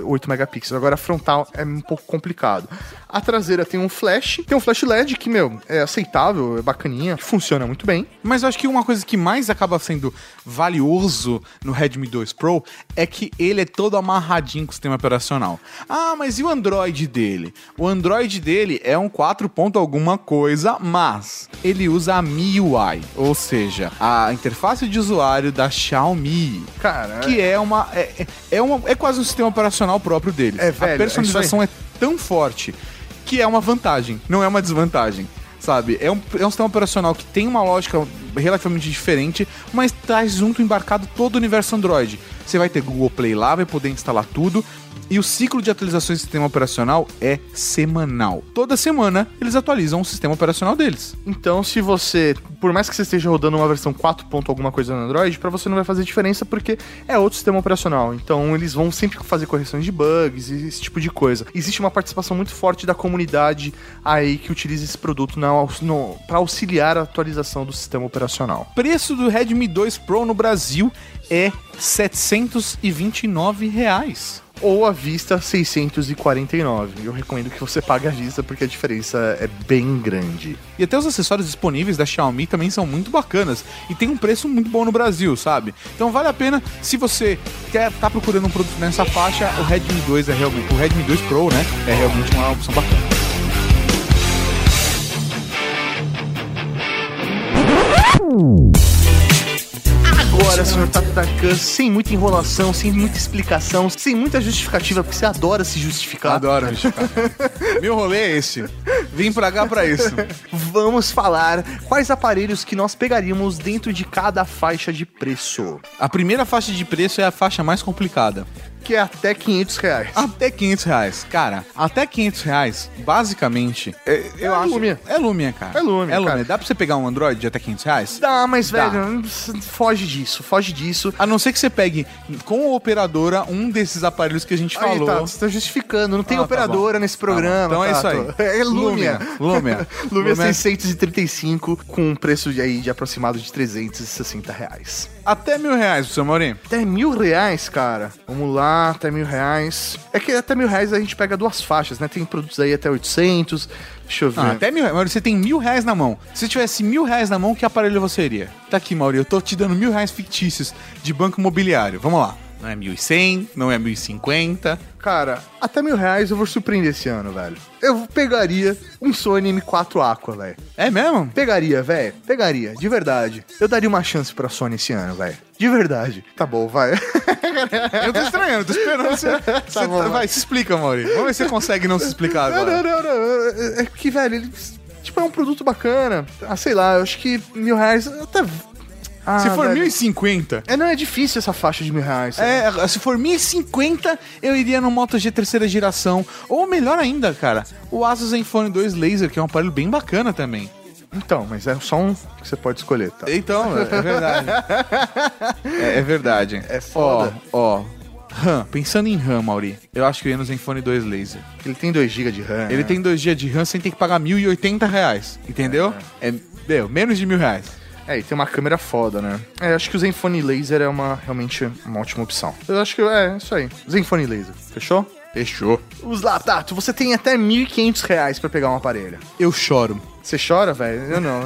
8 megapixels. Agora, a frontal é um pouco complicado. A traseira tem um flash LED que, é aceitável, é bacaninha, funciona muito bem. Mas eu acho que uma coisa que mais acaba sendo valioso no Redmi 2 Pro é que ele é todo amarradinho com o sistema operacional. Ah, mas e o Android dele? O Android dele é um 4 ponto alguma coisa, mas ele usa a MIUI, ou seja, a interface de usuário da Xiaomi. Cara, que é quase um sistema operacional próprio dele. É, velho, a personalização é tão forte que é uma vantagem, não é uma desvantagem, sabe? É um sistema operacional que tem uma lógica relativamente diferente, mas traz junto embarcado todo o universo Android. Você vai ter Google Play lá, vai poder instalar tudo. E o ciclo de atualizações do sistema operacional é semanal. Toda semana eles atualizam o sistema operacional deles. Então, se você, por mais que você esteja rodando uma versão 4. alguma coisa no Android, pra você não vai fazer diferença porque é outro sistema operacional. Então, eles vão sempre fazer correções de bugs e esse tipo de coisa. Existe uma participação muito forte da comunidade aí que utiliza esse produto pra auxiliar a atualização do sistema operacional. Preço do Redmi 2 Pro no Brasil é R$ 729 reais. Ou à vista, 649. Eu recomendo que você pague à vista, porque a diferença é bem grande. E até os acessórios disponíveis da Xiaomi também são muito bacanas. E tem um preço muito bom no Brasil, sabe? Então vale a pena, se você tá procurando um produto nessa faixa, o Redmi 2 é realmente... O Redmi 2 Pro, né? É realmente uma opção bacana. Agora, senhor Tato Tarkan, sem muita enrolação, sem muita explicação, sem muita justificativa, porque você adora se justificar. Adoro justificar. Meu rolê é esse. Vim pra cá pra isso. Vamos falar quais aparelhos que nós pegaríamos dentro de cada faixa de preço. A primeira faixa de preço é a faixa mais complicada. Que é até 500 reais. Até 500 reais. Cara, até 500 reais, basicamente... Eu acho, Lumia. É Lumia, cara. É Lumia. Dá pra você pegar um Android de até 500 reais? Dá, mas, velho, foge disso. A não ser que você pegue com a operadora um desses aparelhos que a gente falou. Tá, você tá justificando. Não tem operadora nesse programa. Então é isso aí. É Lumia. Lumia 635 com um preço de aproximado de 360 reais. Até R$1.000, seu Maurinho. Até R$1.000, cara. Vamos lá. Até R$1.000. É que até R$1.000 a gente pega duas faixas, né? Tem produtos aí até 800. Deixa eu ver. Até R$1.000. Maurício, você tem R$1.000 na mão. Se tivesse R$1.000 na mão, que aparelho você iria? Tá aqui, Maurício. Eu tô te dando R$1.000 fictícios de banco imobiliário. Vamos lá. Não é 1.100, não é 1.050. Cara, até R$1.000 eu vou surpreender esse ano, velho. Eu pegaria um Sony M4 Aqua, velho. É mesmo? Pegaria, velho. Pegaria, de verdade. Eu daria uma chance pra Sony esse ano, velho. De verdade. Tá bom, vai. Eu tô estranhando, tô esperando você... Vai, se explica, Maurício. Vamos ver se você consegue não se explicar agora. Não. É que, velho, ele... Tipo, é um produto bacana. Ah, sei lá, eu acho que R$1.000 até... se for 1.050... Não, é difícil essa faixa de R$1.000. Se for 1.050, eu iria no Moto G terceira geração. Ou melhor ainda, cara, o Asus Zenfone 2 Laser, que é um aparelho bem bacana também. Então, mas é só um que você pode escolher, tá? Então, é verdade. É verdade. É foda. RAM. Pensando em RAM, Mauri, eu acho que eu ia no Zenfone 2 Laser. Ele tem 2GB de RAM. Ele tem 2GB de RAM sem ter que pagar R$1.080, entendeu? Menos de R$1.000. E tem uma câmera foda, né? Acho que o Zenfone Laser é realmente uma ótima opção. Eu acho que é isso aí. Zenfone Laser. Fechou? Fechou. Vamos lá, Tato. Você tem até R$1.500 pra pegar um aparelho. Eu choro. Você chora, velho? Eu não.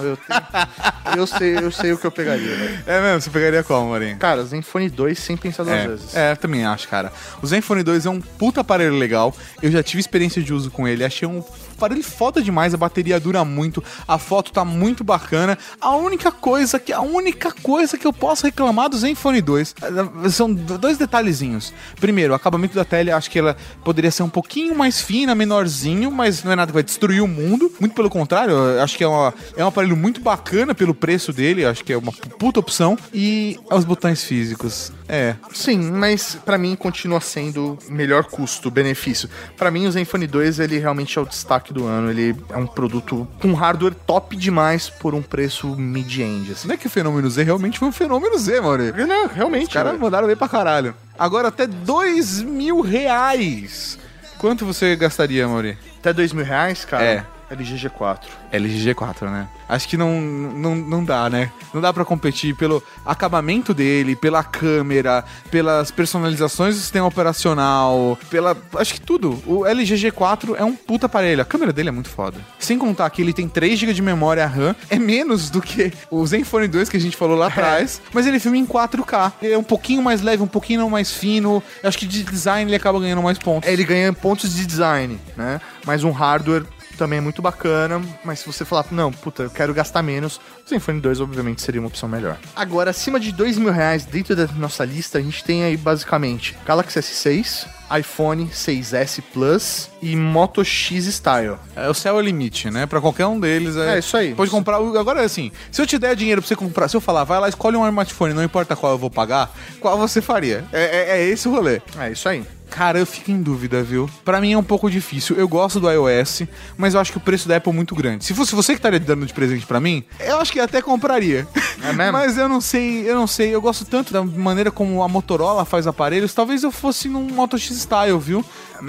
Eu sei o que eu pegaria, velho. É mesmo? Você pegaria qual, Morinho? Cara, Zenfone 2 sem pensar duas vezes. Eu também acho, cara. O Zenfone 2 é um puta aparelho legal. Eu já tive experiência de uso com ele. Achei um aparelho foda demais. A bateria dura muito. A foto tá muito bacana. A única coisa que eu posso reclamar do Zenfone 2 são dois detalhezinhos. Primeiro, o acabamento da tela. Acho que ela poderia ser um pouquinho mais fina, menorzinho, mas não é nada que vai destruir o mundo. Muito pelo contrário. Acho que é um aparelho muito bacana pelo preço dele, acho que é uma puta opção. E os botões físicos. Sim, mas pra mim continua sendo melhor custo-benefício. Pra mim o Zenfone 2, ele realmente é o destaque do ano. Ele é um produto com hardware top demais por um preço mid-end, assim. Não é que o Fenômeno Z realmente foi um Fenômeno Z, mano. Não, realmente. Os caras mandaram bem pra caralho. Agora até R$2.000. Quanto você gastaria, Mauri? Até R$2.000, cara? LG G4. LG G4, né? Acho que não dá, né? Não dá pra competir pelo acabamento dele, pela câmera, pelas personalizações do sistema operacional, acho que tudo. O LG G4 é um puta aparelho. A câmera dele é muito foda. Sem contar que ele tem 3GB de memória RAM. É menos do que o Zenfone 2 que a gente falou lá atrás. Mas ele filma em 4K. Ele é um pouquinho mais leve, um pouquinho mais fino. Eu acho que de design ele acaba ganhando mais pontos. Ele ganha pontos de design, né? Mas um hardware... também é muito bacana, mas se você falar, não, puta, eu quero gastar menos, o Zenfone 2 obviamente seria uma opção melhor. Agora, acima de R$2.000 dentro da nossa lista, a gente tem aí basicamente Galaxy S6, iPhone 6S Plus e Moto X Style. O céu é o limite, né? Pra qualquer um deles. É isso aí. Pode comprar. Agora, assim, se eu te der dinheiro pra você comprar, se eu falar, vai lá, escolhe um smartphone, não importa qual eu vou pagar, qual você faria? É esse o rolê. É isso aí. Cara, eu fico em dúvida, viu? Pra mim é um pouco difícil. Eu gosto do iOS, mas eu acho que o preço da Apple é muito grande. Se fosse você que estaria dando de presente pra mim, eu acho que até compraria. É mesmo? Mas eu não sei. Eu gosto tanto da maneira como a Motorola faz aparelhos. Talvez eu fosse num Moto X Style, viu? É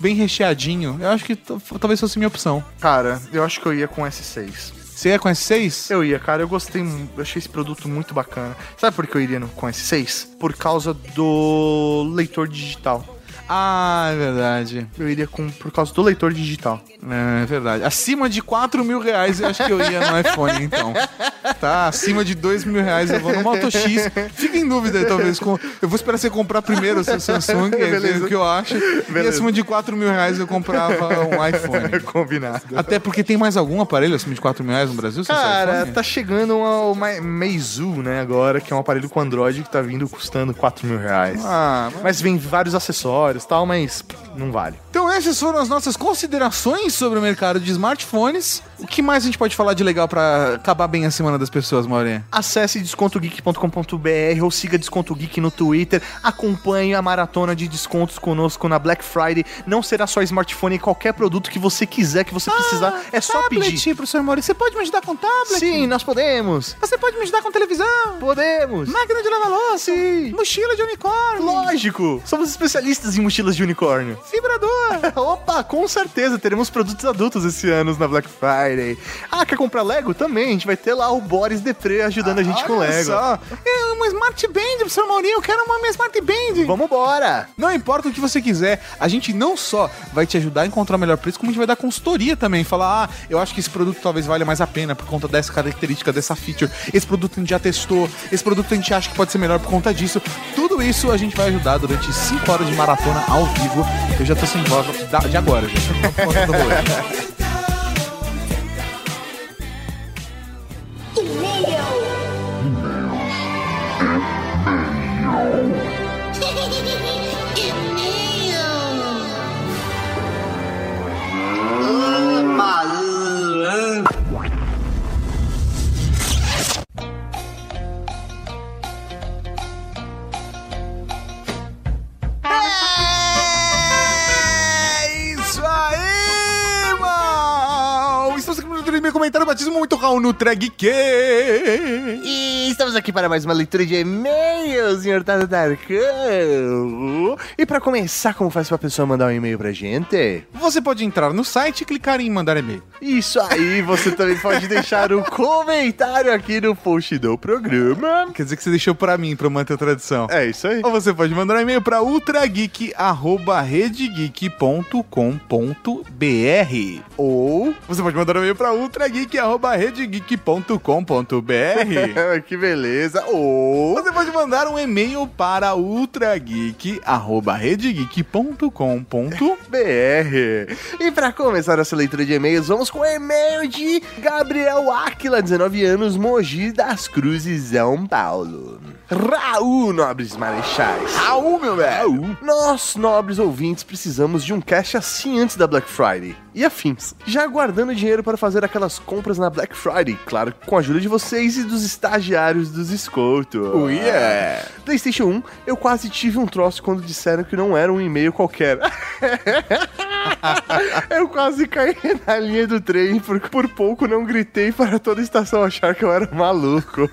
bem recheadinho. Eu acho que talvez fosse minha opção. Cara, eu acho que eu ia com o S6. Você ia com S6? Eu ia, cara. Eu gostei. Eu achei esse produto muito bacana. Sabe por que eu iria com S6? Por causa do leitor digital. Ah, é verdade. Eu iria por causa do leitor digital. É verdade. Acima de R$4.000, eu acho que eu ia no iPhone, então. Tá, acima de R$2.000 eu vou no Moto X. Fica em dúvida, talvez. Eu vou esperar você comprar primeiro o seu Samsung, é o que eu acho. Beleza. E acima de R$4.000 eu comprava um iPhone. Combinado. Até porque tem mais algum aparelho acima de R$4.000 no Brasil? Cara, tá chegando o Meizu, né, agora, que é um aparelho com Android que tá vindo custando R$4.000. Ah, mas vem vários acessórios e tal, mas não vale. Então essas foram as nossas considerações sobre o mercado de smartphones. O que mais a gente pode falar de legal pra acabar bem a semana das pessoas, Maurinho? Acesse descontogeek.com.br ou siga Desconto Geek no Twitter. Acompanhe a maratona de descontos conosco na Black Friday. Não será só smartphone e qualquer produto que você quiser, que você precisar. É só pedir. Professor Maurinho, você pode me ajudar com tablet? Sim, nós podemos. Você pode me ajudar com televisão? Podemos. Máquina de lavar louça? Sim. Mochila de unicórnio? Lógico. Somos especialistas em mochilas de unicórnio. Vibrador. Opa, com certeza teremos produtos adultos esse ano na Black Friday. Ah, quer comprar Lego? Também, a gente vai ter lá o Boris Depré ajudando a gente com Lego. Só. É uma Smart Band, professor Maurinho, eu quero uma minha Smart Band. Vamos embora. Não importa o que você quiser, a gente não só vai te ajudar a encontrar o melhor preço, como a gente vai dar consultoria também, falar, eu acho que esse produto talvez valha mais a pena por conta dessa característica, dessa feature, esse produto a gente já testou, esse produto a gente acha que pode ser melhor por conta disso. Tudo isso a gente vai ajudar durante 5 horas de maratona ao vivo. Eu já tô sem voz de agora, gente. Comentário batismo muito raul no Trageek. E estamos aqui para mais uma leitura de e-mails, senhor Tato Tarkan. E para começar, como faz para a pessoa mandar um e-mail pra gente? Você pode entrar no site e clicar em mandar e-mail. Isso aí, você também pode deixar um comentário aqui no post do programa. Quer dizer que você deixou pra mim, pra manter a tradição. É isso aí. Ou você pode mandar um e-mail para ultrageek@redegeek.com.br. Ou você pode mandar um e-mail para ultrageek@redegeek.com.br. Que beleza. Ou você pode mandar um e-mail para ultrageek@redegeek.com.br. E para começar nossa leitura de e-mails, vamos com o e-mail de Gabriel Áquila, 19 anos, Mogi das Cruzes, São Paulo. Raul, nobres marechais. Raul, meu velho. Raul. Nós, nobres ouvintes, precisamos de um cash assim antes da Black Friday e afins, já guardando dinheiro para fazer aquelas compras na Black Friday, claro, com a ajuda de vocês e dos estagiários dos escoltos. Oh, yeah. PlayStation 1, eu quase tive um troço quando disseram que não era um e-mail qualquer. Eu quase caí na linha do trem, porque por pouco não gritei para toda a estação achar que eu era maluco.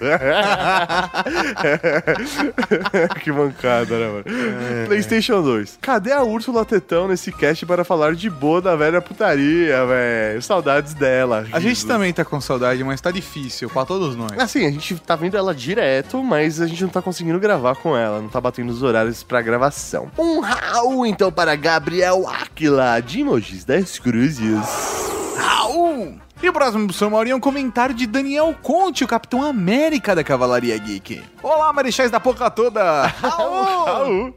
Que mancada, né, mano? É. PlayStation 2. Cadê a Úrsula Tetão nesse cast para falar de boa da velha putaria, velho? Saudades dela. Jesus. A gente também tá com saudade, mas tá difícil pra todos nós. Assim, a gente tá vendo ela direto, mas a gente não tá conseguindo gravar com ela. Não tá batendo os horários pra gravação. Um Raul, então, para Gabriel Áquila, de Mojis das Cruzes. Raul! E o próximo, professor Maurinho, é um comentário de Daniel Conte, o Capitão América da Cavalaria Geek. Olá, marechais da porca toda! Raul!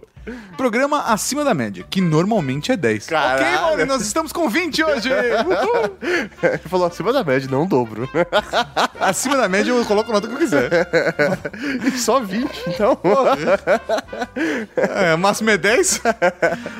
Programa acima da média, que normalmente é 10. Caralho. Ok, Maurinho, nós estamos com 20 hoje! Ele falou acima da média, não dobro. Acima da média eu coloco o nota que eu quiser. Só 20, então. O máximo é 10.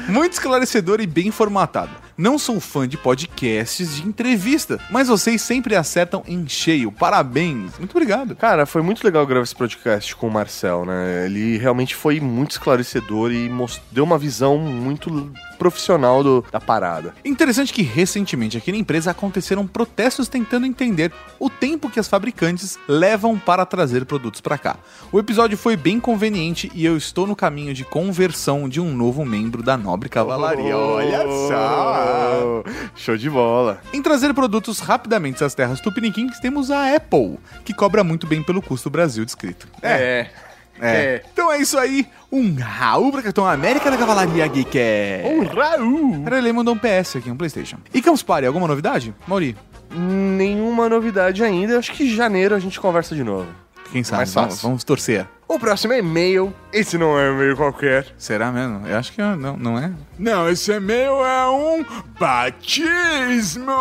Muito esclarecedor e bem formatado. não sou fã de podcasts de entrevista, mas vocês sempre acertam em cheio. Parabéns. Muito obrigado. Cara, foi muito legal gravar esse podcast com o Marcel, né? Ele realmente foi muito esclarecedor e deu uma visão muito profissional da parada. Interessante que recentemente aqui na empresa aconteceram protestos tentando entender o tempo que as fabricantes levam para trazer produtos para cá. O episódio foi bem conveniente e eu estou no caminho de conversão de um novo membro da nobre cavalaria. Olha só! Show de bola! Em trazer produtos rapidamente às terras tupiniquins, temos a Apple, que cobra muito bem pelo custo Brasil descrito. Então é isso aí. Um Raul pra Capitão América da Cavalaria Geek. Um Raul. Cara, ele mandou um PS aqui, um PlayStation. E Campus Party, alguma novidade, Mauri? Nenhuma novidade ainda. Acho que em janeiro a gente conversa de novo. Quem sabe? Mais fácil. Vamos torcer. O próximo é e-mail. Esse não é um e-mail qualquer. Será mesmo? Eu acho que não é. Não, esse e-mail é um batismo.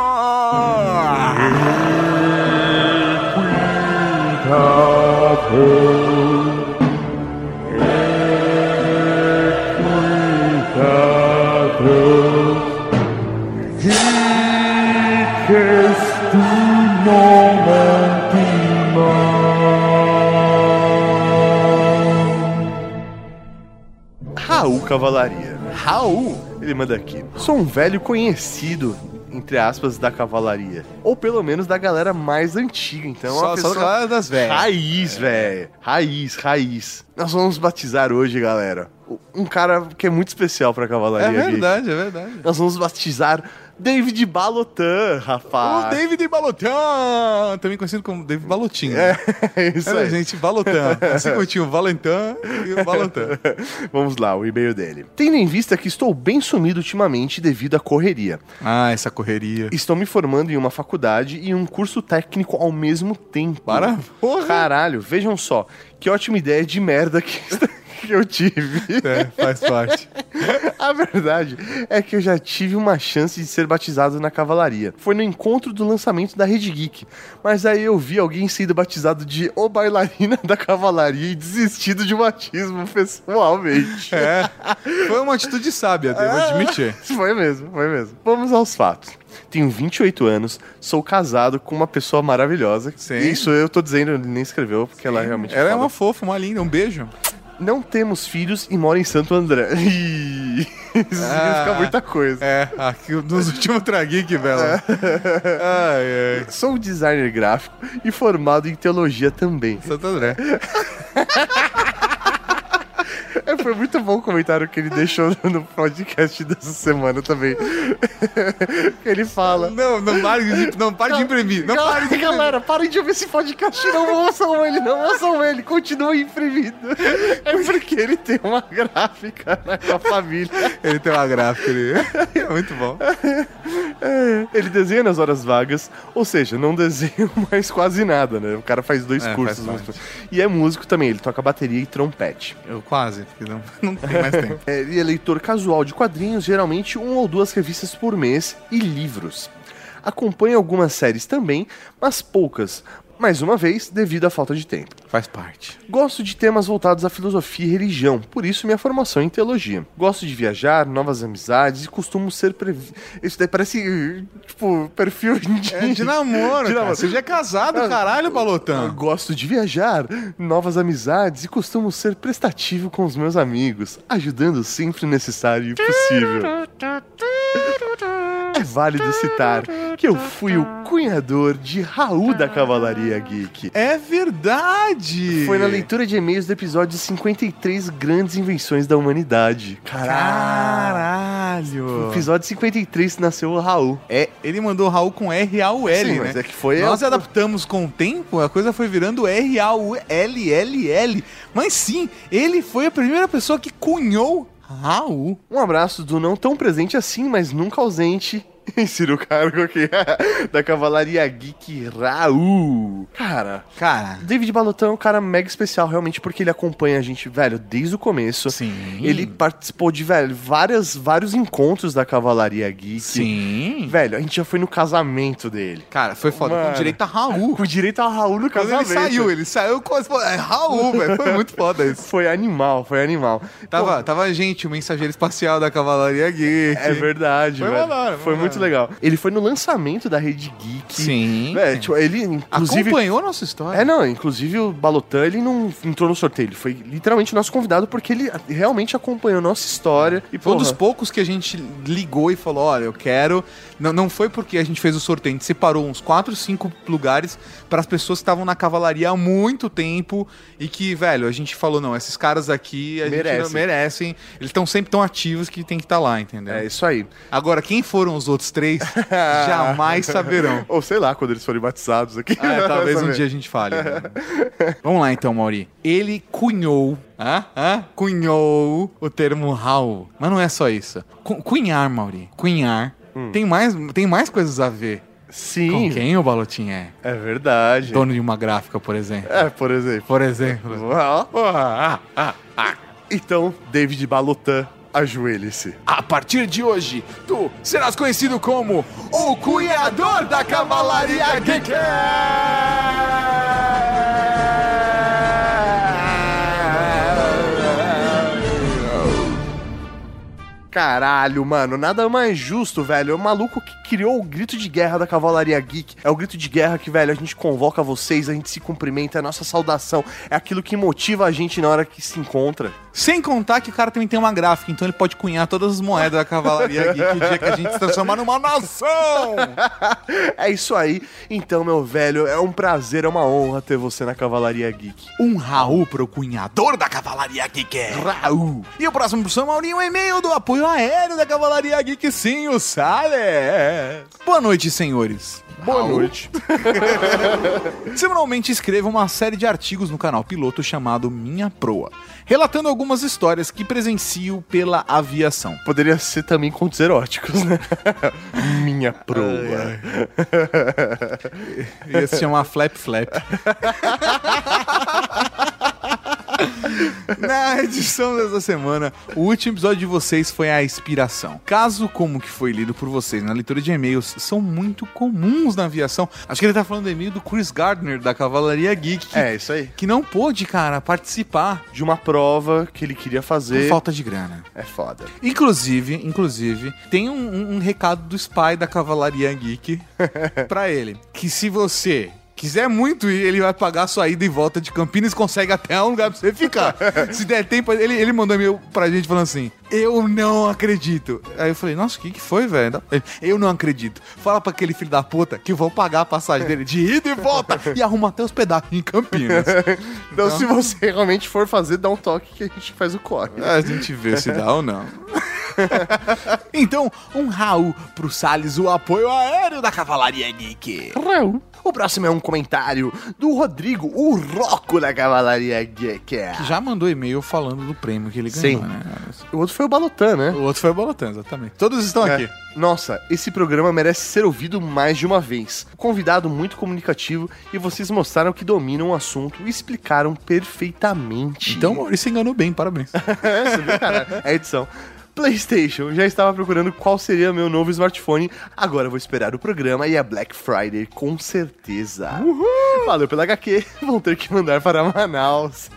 Raul Cavalaria. Raul? Ele manda aqui. Sou um velho conhecido, entre aspas, da cavalaria. Ou pelo menos da galera mais antiga, então. Só da galera das velhas. Raiz, velho. Raiz. Nós vamos batizar hoje, galera, um cara que é muito especial pra cavalaria. É verdade. Nós vamos batizar David Balotan, rapaz. O David Balotan, também conhecido como David Balotin. Isso aí. Gente, Balotan. Assim como eu tinha o Valentan e o Balotan. Vamos lá, o e-mail dele. Tendo em vista que estou bem sumido ultimamente devido à correria. Ah, essa correria. Estou me formando em uma faculdade e um curso técnico ao mesmo tempo. Para? Porra. Caralho, vejam só. Que ótima ideia de merda que eu tive. Faz parte. A verdade é que eu já tive uma chance de ser batizado na cavalaria. Foi no encontro do lançamento da Rede Geek. Mas aí eu vi alguém sendo batizado de O Bailarina da Cavalaria e desistido de batismo pessoalmente. Foi uma atitude sábia, devo admitir. Foi mesmo. Vamos aos fatos. Tenho 28 anos, sou casado com uma pessoa maravilhosa. Sim. Isso eu tô dizendo, ele nem escreveu, porque ela realmente... Ela fala. É uma fofa, uma linda, um beijo. Não temos filhos e mora em Santo André. Isso significa muita coisa. Aqui nos últimos traguinhos, que bela. Sou um designer gráfico e formado em teologia também. Santo André. Foi muito bom o comentário que ele deixou no podcast dessa semana também. Ele fala... Não pare de imprimir. Galera, parem de ouvir esse podcast. Não ouçam ele. Continue imprimindo. É porque ele tem uma gráfica na família. É muito bom. Ele desenha nas horas vagas. Ou seja, não desenha mais quase nada, né? O cara faz dois cursos. E é músico também. Ele toca bateria e trompete. Não tem mais tempo. Ele é leitor casual de quadrinhos, geralmente 1 ou 2 revistas por mês, e livros. Acompanha algumas séries também, mas poucas. Mais uma vez, devido à falta de tempo. Faz parte. Gosto de temas voltados à filosofia e religião, por isso minha formação é em teologia. Gosto de viajar, novas amizades e costumo ser... Isso daí parece, tipo, perfil de... de namoro, cara. Você já é casado, caralho, Balotan. Gosto de viajar, novas amizades e costumo ser prestativo com os meus amigos, ajudando sempre necessário e possível. É válido citar que eu fui o cunhador de Raul da Cavalaria Geek. É verdade! Foi na leitura de e-mails do episódio 53 Grandes Invenções da Humanidade. Caralho! No episódio 53 nasceu o Raul. Ele mandou o Raul com R-A-U-L, né? Mas é que foi... Nós adaptamos com o tempo, a coisa foi virando R-A-U-L-L-L. Mas sim, ele foi a primeira pessoa que cunhou Raul. Um abraço do não tão presente assim, mas nunca ausente, Insira o cargo aqui da Cavalaria Geek Raul. Cara, David Balotan é um cara mega especial, realmente, porque ele acompanha a gente, velho, desde o começo. Sim. Ele participou de, velho, vários encontros da Cavalaria Geek. Sim. Velho, a gente já foi no casamento dele. Cara, foi foda. Mano. Com direito a Raul. Com direito a Raul no casamento. Ele saiu com as... Raul, velho. Foi muito foda isso. Foi animal. Tava a gente, o mensageiro espacial da Cavalaria Geek. É verdade, foi velho. Mano, foi muito legal. Ele foi no lançamento da Rede Geek. Sim. Velho, tipo, ele, inclusive... Acompanhou a nossa história. Inclusive o Balotan, ele não entrou no sorteio. Ele foi literalmente nosso convidado porque ele realmente acompanhou a nossa história. E, foi um dos poucos que a gente ligou e falou, olha, eu quero... Não foi porque a gente fez o sorteio. A gente separou uns 4, 5 lugares para as pessoas que estavam na Cavalaria há muito tempo e que, velho, a gente falou, não, esses caras aqui merecem. Eles estão sempre tão ativos que tem que estar lá, entendeu? É isso aí. Agora, quem foram os outros 3, jamais saberão. Ou sei lá, quando eles forem batizados aqui. Talvez um dia a gente fale. Né? Vamos lá então, Mauri. Ele cunhou o termo Raul. Mas não é só isso. Cunhar, Mauri. Cunhar. Tem mais coisas a ver. Sim. Com quem o Balotin é? É verdade. Dono de uma gráfica, por exemplo. Por exemplo. Então, David Balotan, ajoelhe-se. A partir de hoje, tu serás conhecido como o cunhador da Cavalaria Geek. Caralho, mano, nada mais justo, velho. É o maluco que criou o grito de guerra da Cavalaria Geek. É o grito de guerra que, velho, a gente convoca vocês, a gente se cumprimenta, é a nossa saudação. É aquilo que motiva a gente na hora que se encontra. Sem contar que o cara também tem uma gráfica, então ele pode cunhar todas as moedas da Cavalaria Geek o dia que a gente se transformar numa nação! É isso aí. Então, meu velho, é um prazer, é uma honra ter você na Cavalaria Geek. Um Raul pro cunhador da Cavalaria Geek. Raul! E o próximo pro São Maurinho, um e-mail do apoio aéreo da Cavalaria Geek, sim, o Salé. Boa noite, senhores. Boa noite. Semanalmente escrevo uma série de artigos no canal piloto chamado Minha Proa, relatando algumas histórias que presencio pela aviação. Poderia ser também contos eróticos, né? Minha Proa. Ia se chamar Flap Flap. Na edição dessa semana, o último episódio de vocês foi a inspiração. Caso como que foi lido por vocês na leitura de e-mails são muito comuns na aviação. Acho que ele tá falando do e-mail do Chris Gardner, da Cavalaria Geek. É, isso aí. Que não pôde, cara, participar de uma prova que ele queria fazer. Por falta de grana. É foda. Inclusive, tem um recado do Spy da Cavalaria Geek pra ele. Que se você... quiser muito ir, ele vai pagar a sua ida e volta de Campinas e consegue até um lugar pra você ficar. Se der tempo, ele mandou e-mail pra gente falando assim, eu não acredito. Aí eu falei, nossa, o que foi, velho? Eu não acredito. Fala pra aquele filho da puta que eu vou pagar a passagem dele de ida e volta e arruma até hospedagem em Campinas. Então, se você realmente for fazer, dá um toque que a gente faz o corre. A gente vê se dá ou não. Então, um Raul pro Salles, o apoio aéreo da Cavalaria Geek. Raul. O próximo é um comentário do Rodrigo, o Rocco da Cavalaria Geek. Que já mandou e-mail falando do prêmio que ele ganhou, sim, né? O outro foi o Balotan, né? O outro foi o Balotan, exatamente. Todos estão aqui. Nossa, esse programa merece ser ouvido mais de uma vez. Convidado muito comunicativo e vocês mostraram que dominam o assunto e explicaram perfeitamente. Então, Maurício enganou bem, parabéns. Você viu, cara? É edição. PlayStation, já estava procurando qual seria meu novo smartphone, agora vou esperar o programa e a Black Friday, com certeza. Uhul! Valeu pela HQ, vão ter que mandar para Manaus.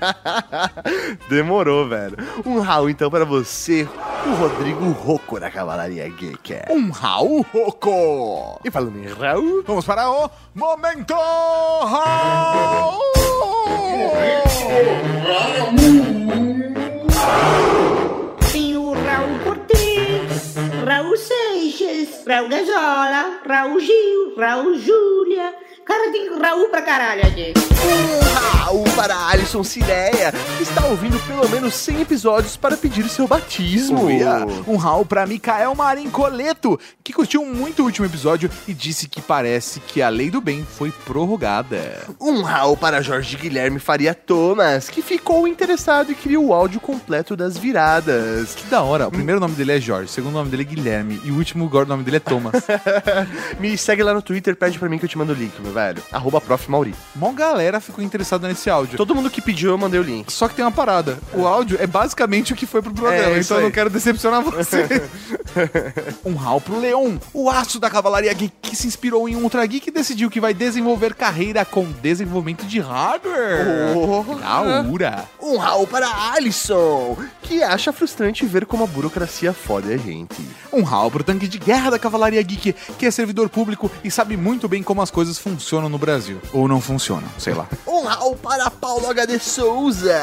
Demorou, velho. Um Raul, então, para você, o Rodrigo Rocco da Cavalaria Geek. Um Raul Rocco! E falando em Raul, vamos para o Momento Raul! Raul Seixas, Raul Gazola, Raul Gil, Raul Júlia, cara Agora tem Raul pra caralho, gente. Raul para Alisson Cireia, que está ouvindo pelo menos 100 episódios para pedir o seu batismo. Um Raul pra Micael Marim Coleto, que curtiu muito o último episódio e disse que parece que a lei do bem foi prorrogada. Um Raul para Jorge Guilherme Faria Thomas, que ficou interessado e queria o áudio completo das viradas. Que da hora. O primeiro nome dele é Jorge, o segundo nome dele é Guilherme e o último nome dele é Thomas. Me segue lá no Twitter, pede pra mim que eu te mando o link, meu velho. @profmauri. Mó galera ficou interessada nesse áudio. Todo mundo que pediu, eu mandei o link. Só que tem uma parada. O áudio é basicamente o que foi pro programa, então eu não quero decepcionar você. Um Raul pro Leon, o aço da Cavalaria Geek, que se inspirou em um Ultra Geek e decidiu que vai desenvolver carreira com desenvolvimento de hardware. Laura. Um Raul para Alisson, que acha frustrante ver como a burocracia fode a gente. Um Raul pro tanque de guerra da Cavalaria Geek, que é servidor público e sabe muito bem como as coisas funcionam no Brasil. Ou não funcionam, sei lá. Um Raul para Paulo HD Souza,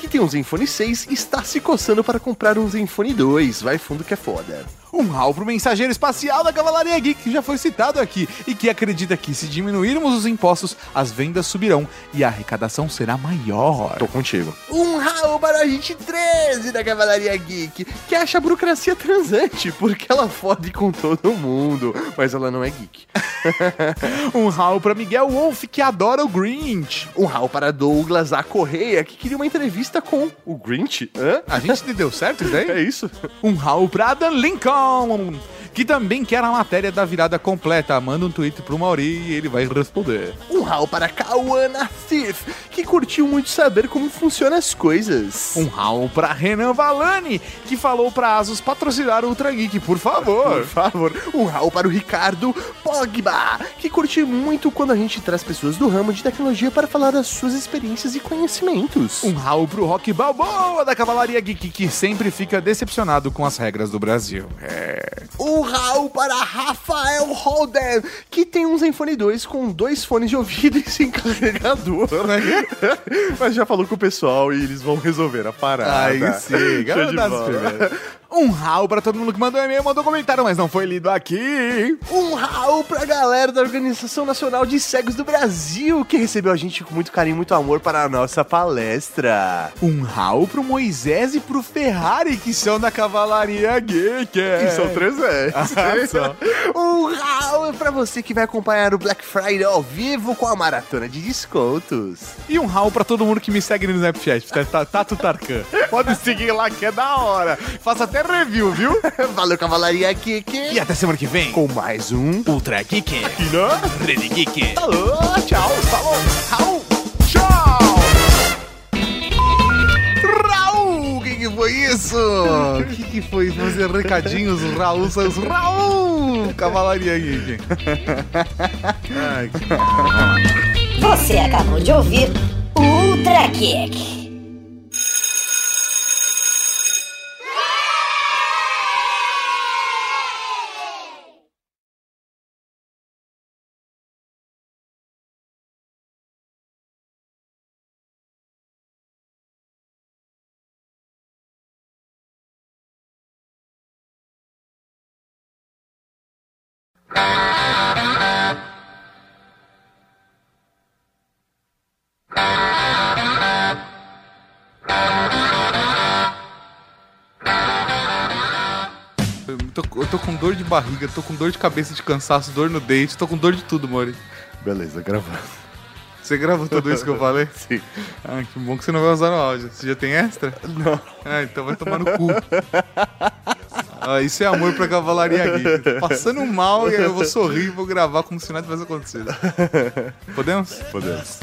que tem um Zenfone 6 e está se coçando para comprar um Zenfone 2. Vai fundo que é foda. Um Raul pro mensageiro espacial da Cavalaria Geek, que já foi citado aqui, e que acredita que se diminuirmos os impostos, as vendas subirão e a arrecadação será maior. Tô contigo. Um Raul para a gente 13 da Cavalaria Geek, que acha a burocracia transante, porque ela fode com todo mundo, mas ela não é geek. Um Raul para Miguel Wolf, que adora o Grinch. Um Raul para Douglas A. Correia, que queria uma entrevista com o Grinch. Hã? A gente deu certo isso daí? É isso. Um Raul para Adam Lincoln, que também quer a matéria da virada completa. Manda um tweet pro Mauri e ele vai responder. Um Raul para Cauã Nassif, que curtiu muito saber como funcionam as coisas. Um Raul para Renan Valani, que falou pra Asus patrocinar o Ultra Geek, por favor. Por favor. Um Raul para o Ricardo Pogba, que curtiu muito quando a gente traz pessoas do ramo de tecnologia para falar das suas experiências e conhecimentos. Um Raul pro Rock Balboa da Cavalaria Geek, que sempre fica decepcionado com as regras do Brasil. Um Raul para Rafael Holden, que tem um Zenfone 2 com 2 fones de ouvido e sem carregador. Mas já falou com o pessoal e eles vão resolver a parada. Aí sim, galera. Um Raul pra todo mundo que mandou e-mail, mandou comentário, mas não foi lido aqui. Um Raul pra galera da Organização Nacional de Cegos do Brasil, que recebeu a gente com muito carinho e muito amor para a nossa palestra. Um Raul pro Moisés e pro Ferrari, que são da Cavalaria Geek. Que são 300. Um Raul pra você que vai acompanhar o Black Friday ao vivo com a maratona de descontos. E um Raul pra todo mundo que me segue no Snapchat, Tato Tarkan. Pode seguir lá que é da hora. Faça até review, viu? Valeu, Cavalaria Geek. E até semana que vem com mais um Ultra Geek. Aqui na Rede Geek. Alô, tchau, falou, Raul, tchau. Raul, que foi isso? Que foi? Fazer recadinhos, Raul, seus Raul, Cavalaria Geek. Ai, que... Você acabou de ouvir o Ultra Geek. Eu tô com dor de barriga, tô com dor de cabeça de cansaço, dor no dente, tô com dor de tudo, Maurício. Beleza, gravando. Você gravou tudo isso que eu falei? Sim. Ah, que bom que você não vai usar no áudio. Você já tem extra? Não. Ah, então vai tomar no cu. Ah, isso é amor pra Cavalaria Geek. Passando mal e aí eu vou sorrir e vou gravar como se nada tivesse acontecido. Podemos? Podemos.